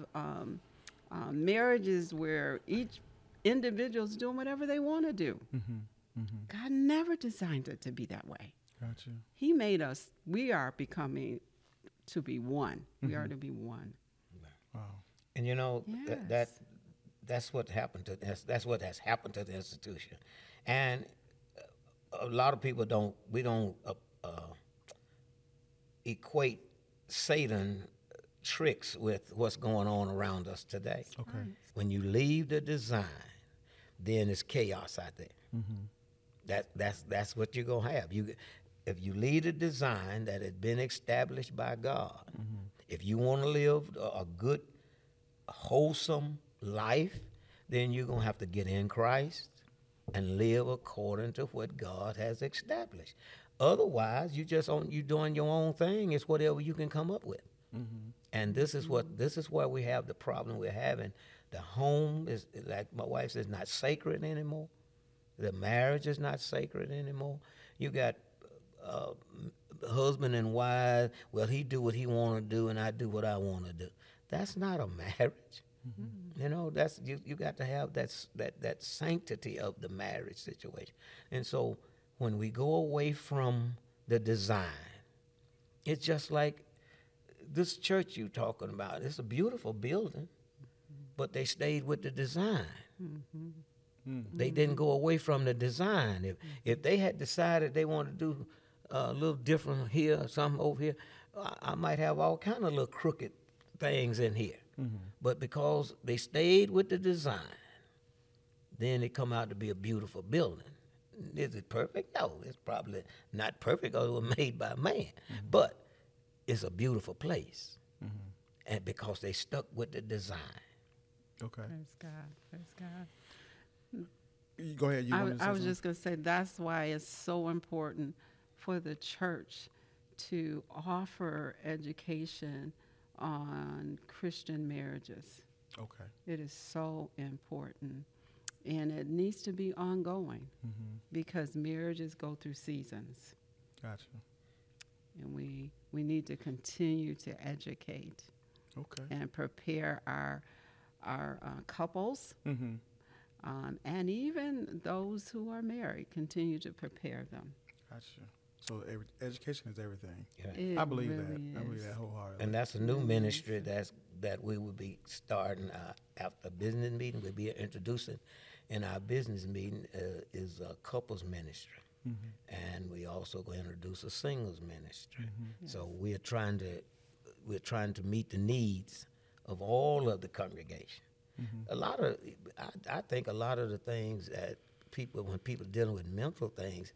marriages where each individual's doing whatever they want to do. Mm-hmm. Mm-hmm. God never designed it to be that way. Gotcha. He made us, we are becoming to be one. Mm-hmm. We are to be one. Wow. And you know, that's what happened to this. That's what has happened to the institution. And a lot of people don't equate Satan's tricks with what's going on around us today. Okay. Right. When you leave the design, then it's chaos out there. Mm-hmm. That's what you're going to have. If you lead a design that has been established by God, if you want to live a good, wholesome life, then you're going to have to get in Christ and live according to what God has established. Otherwise, you're doing your own thing. It's whatever you can come up with. Mm-hmm. And this is where we have the problem we're having. The home is, like my wife says, not sacred anymore. The marriage is not sacred anymore. You got husband and wife. Well, he do what he want to do, and I do what I want to do. That's not a marriage. Mm-hmm. You know, that's you got to have that sanctity of the marriage situation. And so when we go away from the design, it's just like this church you're talking about. It's a beautiful building, but they stayed with the design. Mm-hmm. They didn't go away from the design. If they had decided they wanted to do a little different here, something over here, I might have all kind of little crooked things in here. Mm-hmm. But because they stayed with the design, then it come out to be a beautiful building. Is it perfect? No, it's probably not perfect because it was made by man. Mm-hmm. But it's a beautiful place. Mm-hmm. And because they stuck with the design. Okay. Praise God. Praise God. Go ahead. I was just going to say that's why it's so important for the church to offer education on Christian marriages. Okay. It is so important. And it needs to be ongoing mm-hmm. because marriages go through seasons. Gotcha. And we need to continue to educate. Okay. And prepare our couples mm-hmm. And even those who are married, continue to prepare them. Gotcha. So education is everything. Yeah. I believe really that. I believe that wholeheartedly. And that's a new ministry that we will be starting after business meeting. We'll be introducing in our business meeting is a couples ministry. Mm-hmm. And we also going to introduce a singles ministry. Mm-hmm. Yes. So we're trying to meet the needs of all of the congregation. Mm-hmm. I think a lot of the things that when people dealing with mental things,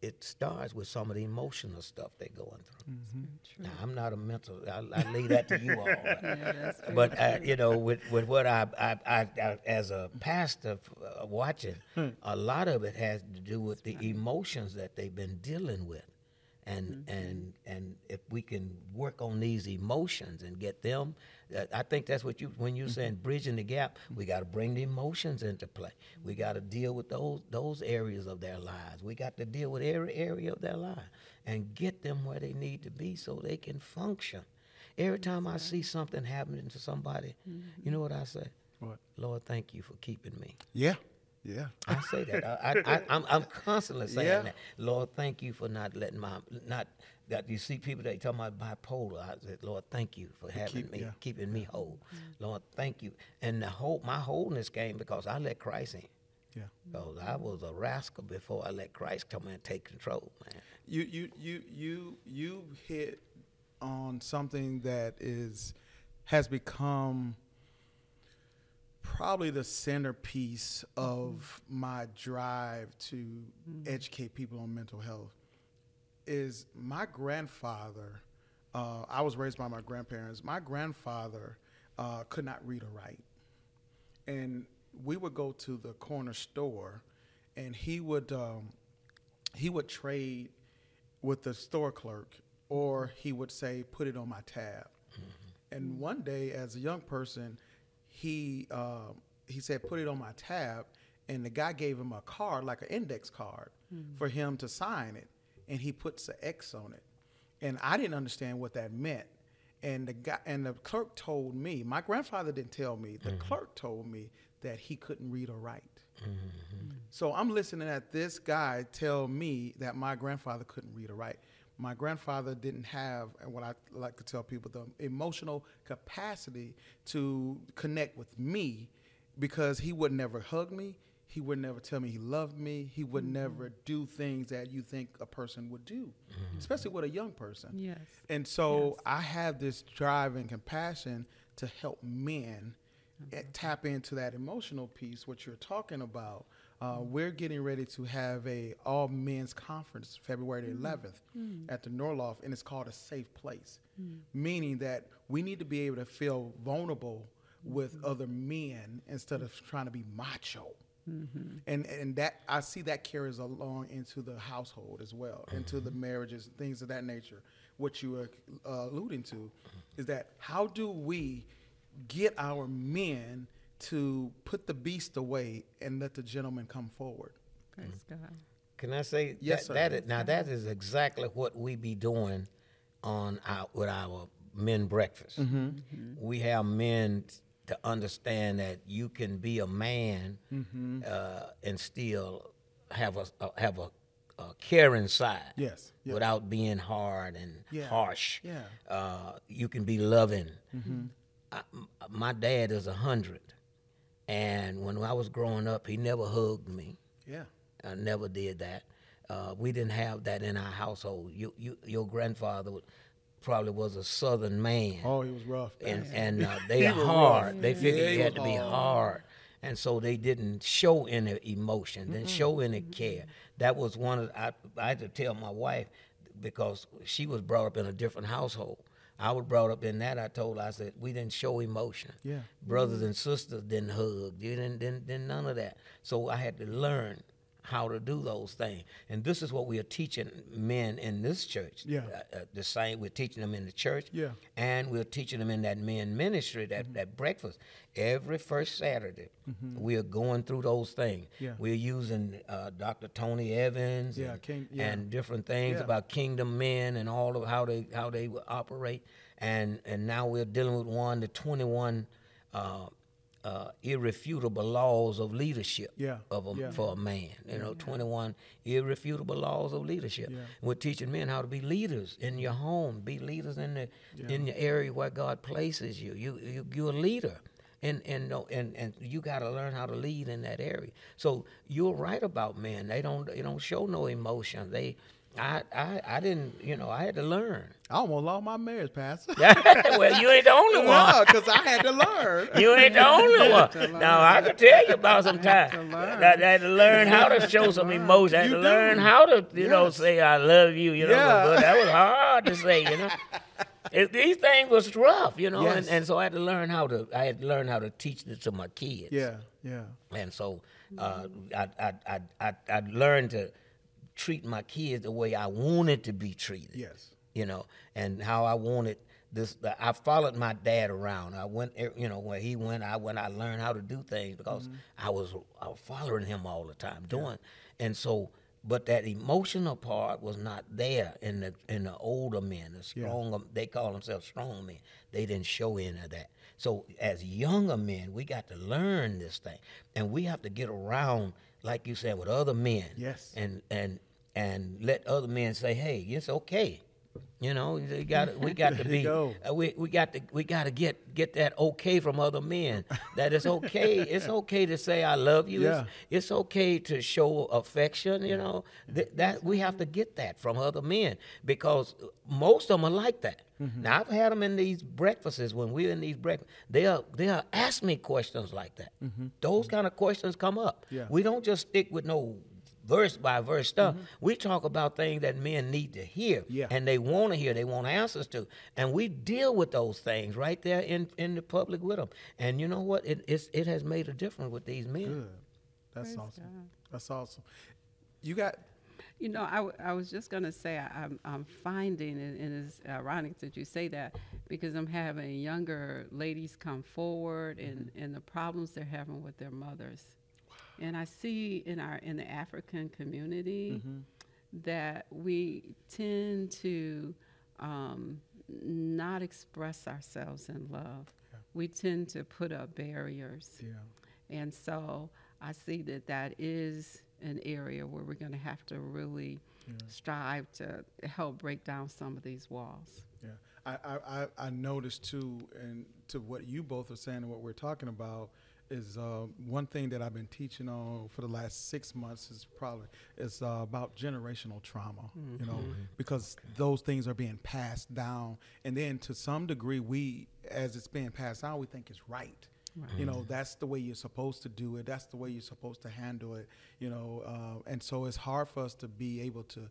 it starts with some of the emotional stuff they're going through. Mm-hmm. Now, I'm not a mental. I leave that to you all. Yeah, but with what I as a pastor watching, a lot of it has to do with the emotions that they've been dealing with, and mm-hmm. and if we can work on these emotions and get them, I think that's what when you're mm-hmm. saying bridging the gap. We got to bring the emotions into play. We got to deal with those areas of their lives. We got to deal with every area of their life and get them where they need to be so they can function. Every time I see something happening to somebody, mm-hmm. you know what I say? What? Lord, thank you for keeping me. Yeah. Yeah, I say that. I'm constantly saying that. Lord, thank you for not letting you see people that talking about bipolar. I said, Lord, thank you for keeping me whole. Mm-hmm. Lord, thank you. And my wholeness came because I let Christ in. Yeah, because I was a rascal before I let Christ come in and take control. Man, you hit on something that has become probably the centerpiece of my drive to educate people on mental health is my grandfather. I was raised by my grandparents. My grandfather could not read or write. And we would go to the corner store and he would trade with the store clerk, or he would say, put it on my tab. Mm-hmm. And one day as a young person, he said, put it on my tab, and the guy gave him a card, like an index card, for him to sign it, and he puts an X on it. And I didn't understand what that meant. And the clerk told me, my grandfather didn't tell me, the clerk told me that he couldn't read or write. Mm-hmm. So I'm listening at this guy tell me that my grandfather couldn't read or write. My grandfather didn't have, and what I like to tell people, the emotional capacity to connect with me, because he would never hug me. He would never tell me he loved me. He would never do things that you think a person would do, especially with a young person. Yes. And so I have this drive and compassion to help men tap into that emotional piece, what you're talking about. We're getting ready to have a all-men's conference February 11th at the Norloff, and it's called A Safe Place, meaning that we need to be able to feel vulnerable with other men instead of trying to be macho. Mm-hmm. And that I see that carries along into the household as well, into the marriages, things of that nature. What you are alluding to is that how do we get our men to put the beast away and let the gentleman come forward. Praise God. Can I say yes, that is exactly what we be doing with our men breakfast. Mm-hmm. Mm-hmm. We have men to understand that you can be a man and still have a caring side. Yes. Yep. Without being hard and harsh. Yeah. You can be loving. Mm-hmm. My dad is 100. And when I was growing up, he never hugged me. Yeah, I never did that. We didn't have that in our household. Your grandfather probably was a Southern man. Oh, he was rough. And they are hard. Rough. They figured he had to be hard. And so they didn't show any emotion, didn't show any care. That was one of I had to tell my wife, because she was brought up in a different household. I was brought up in that. I told her, I said, we didn't show emotion. Yeah. Brothers and sisters didn't hug. You didn't none of that. So I had to learn how to do those things. And this is what we are teaching men in this church. Yeah. The same, we're teaching them in the church. Yeah. And we're teaching them in that men ministry, that breakfast. Every first Saturday, we are going through those things. Yeah. We're using Dr. Tony Evans and different things about Kingdom Men and all of how they operate. And now we're dealing with the 21 irrefutable laws of leadership for a man. You know, 21 irrefutable laws of leadership. Yeah. We're teaching men how to be leaders in your home, be leaders in the area where God places you. You're a leader, and you got to learn how to lead in that area. So you're right about men. They don't show no emotion. I didn't, I had to learn. I almost lost my marriage, Pastor. Well, you ain't the only one. No, because I had to learn. You ain't the only one. Now, I could tell you about some time. I had to learn how to show some emotion. I had to learn how to, say I love you, But that was hard to say, These things was rough, Yes. And so I had to learn how to teach this to my kids. Yeah, yeah. And so I learned to treat my kids the way I wanted to be treated. Yes. And how I wanted this. I followed my dad around. I went, where he went, I went. I learned how to do things because I was following him all the time, doing. Yeah. And so, but that emotional part was not there in the older men, the stronger. They call themselves strong men. They didn't show any of that. So as younger men, we got to learn this thing, and we have to get around, like you said, with other men. Yes. And let other men say, "Hey, it's okay." We got to get that okay from other men, that it's okay. It's okay to say I love you. Yeah. It's okay to show affection. That we have to get that from other men because most of them are like that. Mm-hmm. Now I've had them in these breakfasts. When we're in these breakfasts, they'll ask me questions like that. Mm-hmm. Those kind of questions come up. Yeah. We don't just stick with no verse by verse stuff. Mm-hmm. We talk about things that men need to hear, and they want to hear, they want answers to. And we deal with those things right there in the public with them. And you know what? It has made a difference with these men. Good. That's Praise awesome. God. That's awesome. You got... I was just going to say I'm finding, and it's ironic that you say that, because I'm having younger ladies come forward and the problems they're having with their mothers. And I see in the African community that we tend to not express ourselves in love. Yeah. We tend to put up barriers. Yeah. And so I see that is an area where we're going to have to really strive to help break down some of these walls. Yeah, I noticed too, and to what you both are saying and what we're talking about, is one thing that I've been teaching on for the last 6 months is about generational trauma, because those things are being passed down, and then to some degree as it's being passed down, we think it's right. Right. That's the way you're supposed to do it. That's the way you're supposed to handle it. And so it's hard for us to be able to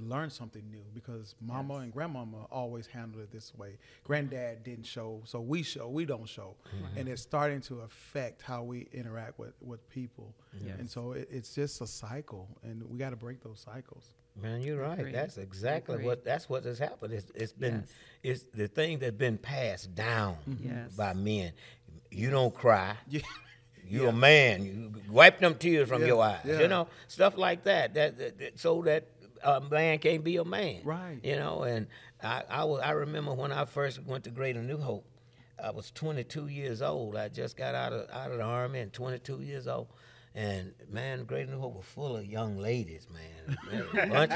learn something new because mama and grandmama always handled it this way. Granddad didn't show, so we don't show. Mm-hmm. And it's starting to affect how we interact with people. Yes. And so it's just a cycle, and we got to break those cycles. Man, you're right. Agreed. That's exactly what has happened. It's been it's the thing that's been passed down by men. You don't cry. Yeah. You're a man. You wipe them tears from your eyes. Yeah. Stuff like that. That so that a man can't be a man. Right. And I remember when I first went to Greater New Hope, I was 22 years old. I just got out of the army and 22 years old. And man, Greater New Hope was full of young ladies, man. A bunch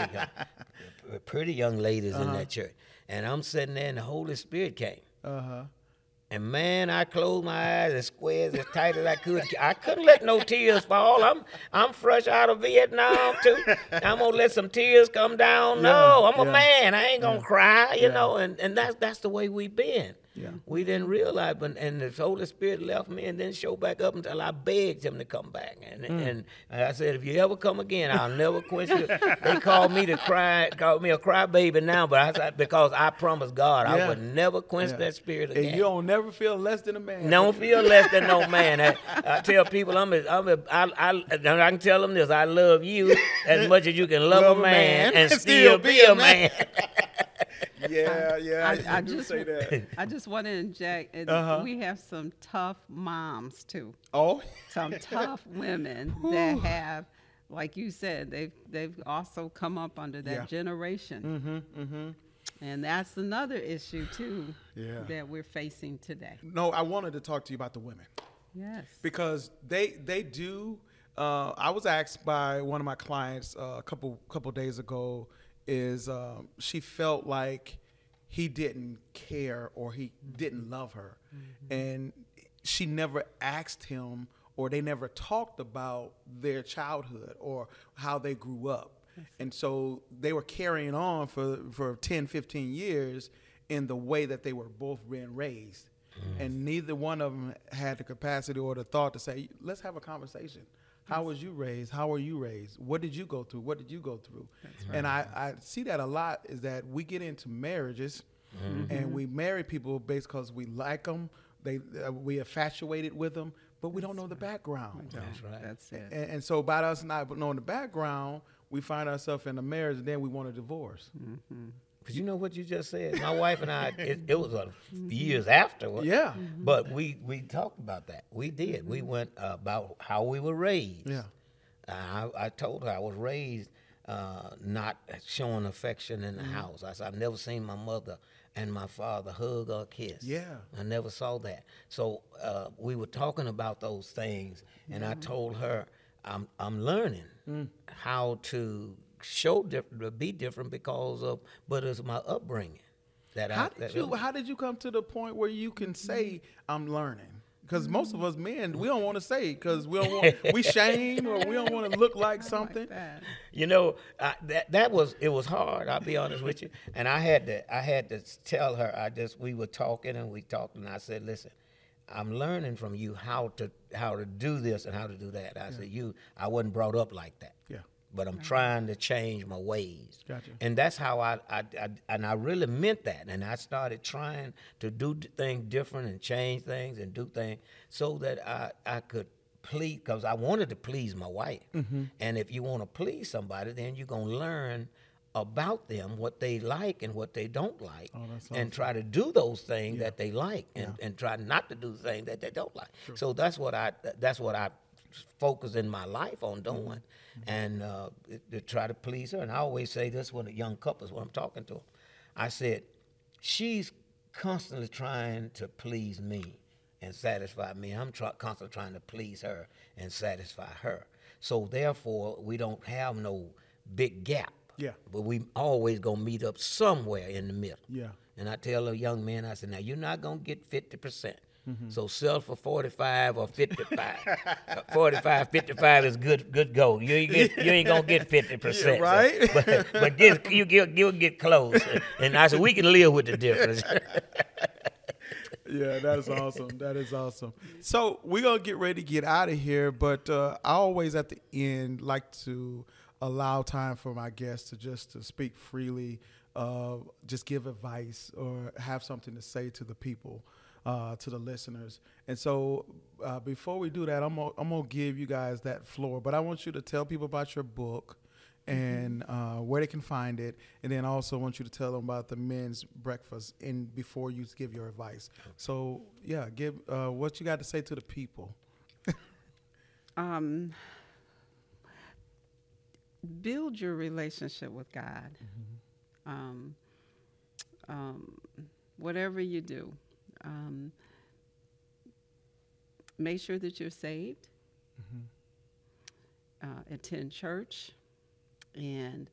of pretty young ladies in that church. And I'm sitting there, and the Holy Spirit came. And man, I closed my eyes as square as tight as I could. I couldn't let no tears fall. I'm fresh out of Vietnam too. I'm gonna let some tears come down. No, I'm a man. I ain't gonna cry. And that's the way we been. Yeah. We didn't realize, but, and the Holy Spirit left me and didn't show back up until I begged him to come back. And I said, if you ever come again, I'll never quench you. They called me a crybaby now, but I said, because I promised God I would never quench that spirit again. And you don't never feel less than a man. Don't feel less than no man. I tell people, I can tell them this, I love you as much as you can love a man and still be a man. Yeah, yeah. I just say that. I just want to inject, and we have some tough moms too. Oh, some tough women that have, like you said, they've also come up under that generation, and that's another issue too that we're facing today. No, I wanted to talk to you about the women. Yes, because they do. I was asked by one of my clients a couple days ago. Is she felt like he didn't care or he didn't love her. Mm-hmm. And she never asked him, or they never talked about their childhood or how they grew up. And so they were carrying on for 10, 15 years in the way that they were both being raised. Mm-hmm. And neither one of them had the capacity or the thought to say, let's have a conversation. How was you raised? How were you raised? What did you go through? What did you go through? Right. And I see that a lot, is that we get into marriages and we marry people based because we like them, we infatuated with them, but we don't know the background. That's right. That's it. And so by us not knowing the background, we find ourselves in a marriage, and then we want a divorce. Mm-hmm. Because you know what you just said? My wife and I, it was years afterwards. Yeah. Mm-hmm. But we talked about that. We did. Mm-hmm. We went about how we were raised. Yeah. I told her I was raised not showing affection in the house. I said, I've never seen my mother and my father hug or kiss. Yeah. I never saw that. So we were talking about those things, and I told her I'm learning how to show different, be different because of, but it's my upbringing. How did you come to the point where you can say I'm learning? Because most of us men, we don't want to say, because we don't want, we shame, or we don't want to look like something. Like you know, it was hard. I'll be honest with you. And I had to tell her. We were talking and we talked, and I said, listen, I'm learning from you how to do this and how to do that. I said, I wasn't brought up like that. Yeah. But I'm trying to change my ways. Gotcha. And that's how I really meant that. And I started trying to do things different and change things and do things so that I could please, because I wanted to please my wife. Mm-hmm. And if you want to please somebody, then you're going to learn about them, what they like and what they don't like, and try to do those things that they like and try not to do the things that they don't like. Sure. So that's what I focusing my life on doing and to try to please her. And I always say this when the young couples, when I'm talking to them, I said, she's constantly trying to please me and satisfy me. I'm constantly trying to please her and satisfy her. So therefore, we don't have no big gap. Yeah. But we always going to meet up somewhere in the middle. Yeah. And I tell a young man, I said, now you're not going to get 50%. Mm-hmm. So sell for 45 or 55. 45, 55 is good gold. You ain't gonna get 50%, right? So, but this, you'll get close. And I said, we can live with the difference. Yeah, that is awesome. That is awesome. So we're gonna get ready to get out of here, but I always at the end like to allow time for my guests to just to speak freely, just give advice or have something to say to the people. To the listeners. And so before we do that, I'm going to give you guys that floor, but I want you to tell people about your book and where they can find it, and then also want you to tell them about the men's breakfast and before you give your advice. So, give what you got to say to the people. Build your relationship with God. Mm-hmm. Whatever you do. Make sure that you're saved, attend church, and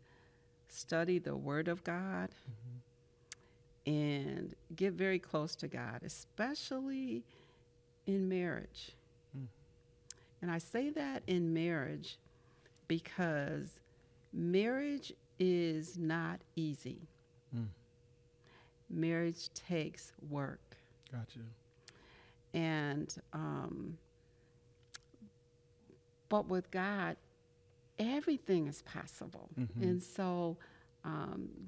study the Word of God, and get very close to God, especially in marriage. Mm. And I say that in marriage because marriage is not easy. Mm. Marriage takes work. Gotcha. And, but with God, everything is possible. Mm-hmm. And so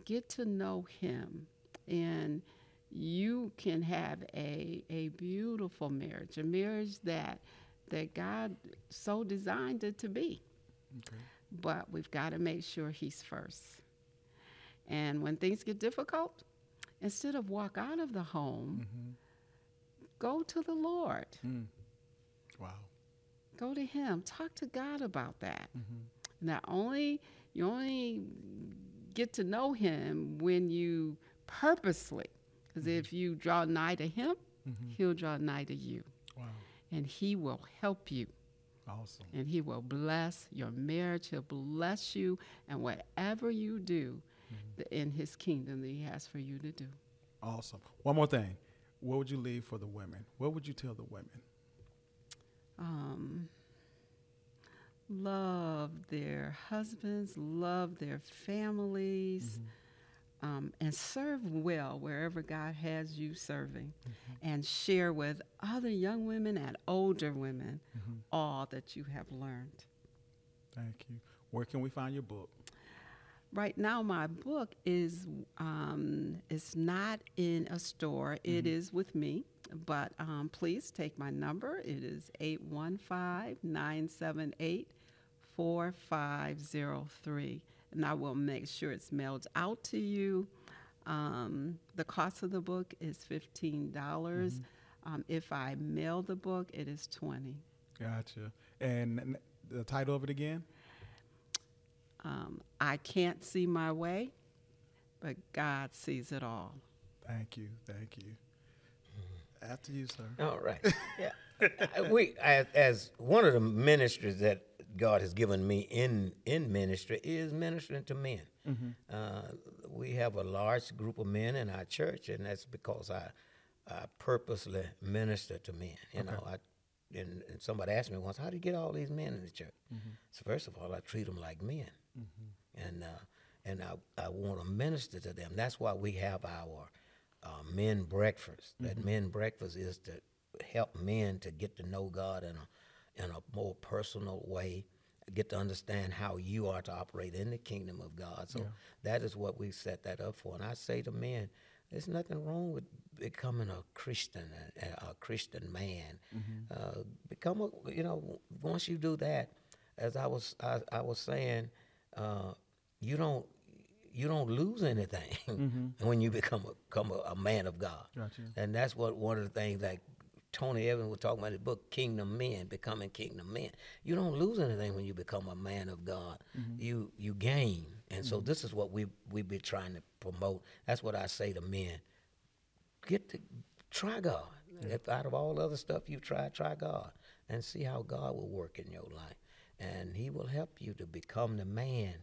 get to know Him, and you can have a beautiful marriage, a marriage that God so designed it to be. Okay. But we've got to make sure He's first. And when things get difficult, instead of walk out of the home, mm-hmm. go to the Lord. Mm. Wow. Go to Him. Talk to God about that. Mm-hmm. You only get to know Him when you purposely, because mm-hmm. if you draw nigh to Him, mm-hmm. He'll draw nigh to you. Wow. And He will help you. Awesome. And He will bless your marriage. He'll bless you, and whatever you do mm-hmm. in His kingdom that He has for you to do. Awesome. One more thing. What would you leave for the women? What would you tell the women? Love their husbands, love their families, mm-hmm. And serve well wherever God has you serving, mm-hmm. and share with other young women and older women mm-hmm. all that you have learned. Thank you. Where can we find your book? Right now, my book is it's not in a store. Mm-hmm. It is with me, but please take my number. It is 815-978-4503, and I will make sure it's mailed out to you. The cost of the book is $15. Mm-hmm. If I mail the book, it is $20. Gotcha. And the title of it again? I can't see my way, but God sees it all. Thank you. Thank you. After you, sir. All right. Yeah. As one of the ministries that God has given me in ministry is ministering to men. Mm-hmm. We have a large group of men in our church, and that's because I purposely minister to men. And somebody asked me once, how do you get all these men in the church? Mm-hmm. So first of all, I treat them like men. Mm-hmm. And I want to minister to them. That's why we have our men breakfast. Mm-hmm. That men breakfast is to help men to get to know God in a more personal way, get to understand how you are to operate in the kingdom of God. So that is what we set that up for. And I say to men, there's nothing wrong with becoming a Christian, a Christian man. Mm-hmm. Once you do that, as I was saying, you don't lose anything mm-hmm. when you become a man of God. Gotcha. And that's what one of the things like Tony Evans was talking about in the book, Kingdom Men, becoming Kingdom Men. You don't lose anything when you become a man of God. Mm-hmm. You gain. And mm-hmm. so this is what we be trying to promote. That's what I say to men. Try God. Yeah. If out of all the other stuff you try God and see how God will work in your life. And He will help you to become the man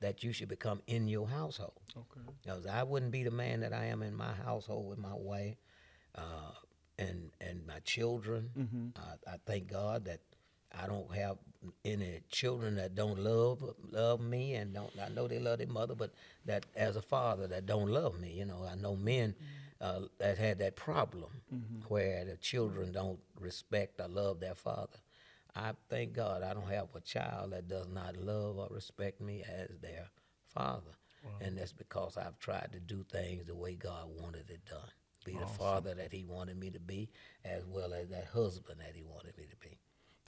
that you should become in your household. Okay. Because I wouldn't be the man that I am in my household with my wife and my children. Mm-hmm. I thank God that I don't have any children that don't love me, and don't. I know they love their mother, but that as a father that don't love me. I know men that had that problem mm-hmm. where the children don't respect or love their father. I thank God I don't have a child that does not love or respect me as their father. Wow. And that's because I've tried to do things the way God wanted it done. Be awesome. The father that He wanted me to be, as well as that husband that He wanted me to be.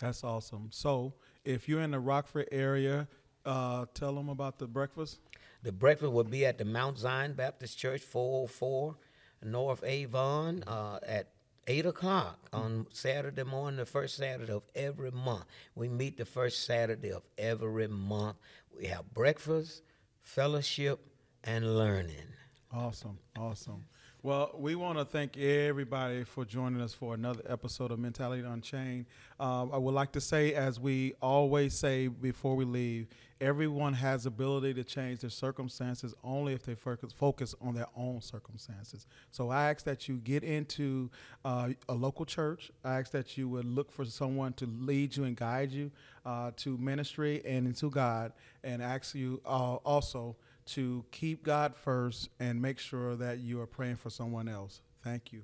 That's awesome. So if you're in the Rockford area, tell them about the breakfast. The breakfast will be at the Mount Zion Baptist Church, 404 North Avon, at 8 o'clock on Saturday morning, the first Saturday of every month. We meet the first Saturday of every month. We have breakfast, fellowship, and learning. Awesome, awesome. Well, we want to thank everybody for joining us for another episode of Mentality Unchained. I would like to say, as we always say before we leave, everyone has the ability to change their circumstances only if they focus on their own circumstances. So I ask that you get into a local church. I ask that you would look for someone to lead you and guide you to ministry and into God, and ask you also to keep God first and make sure that you are praying for someone else. Thank you.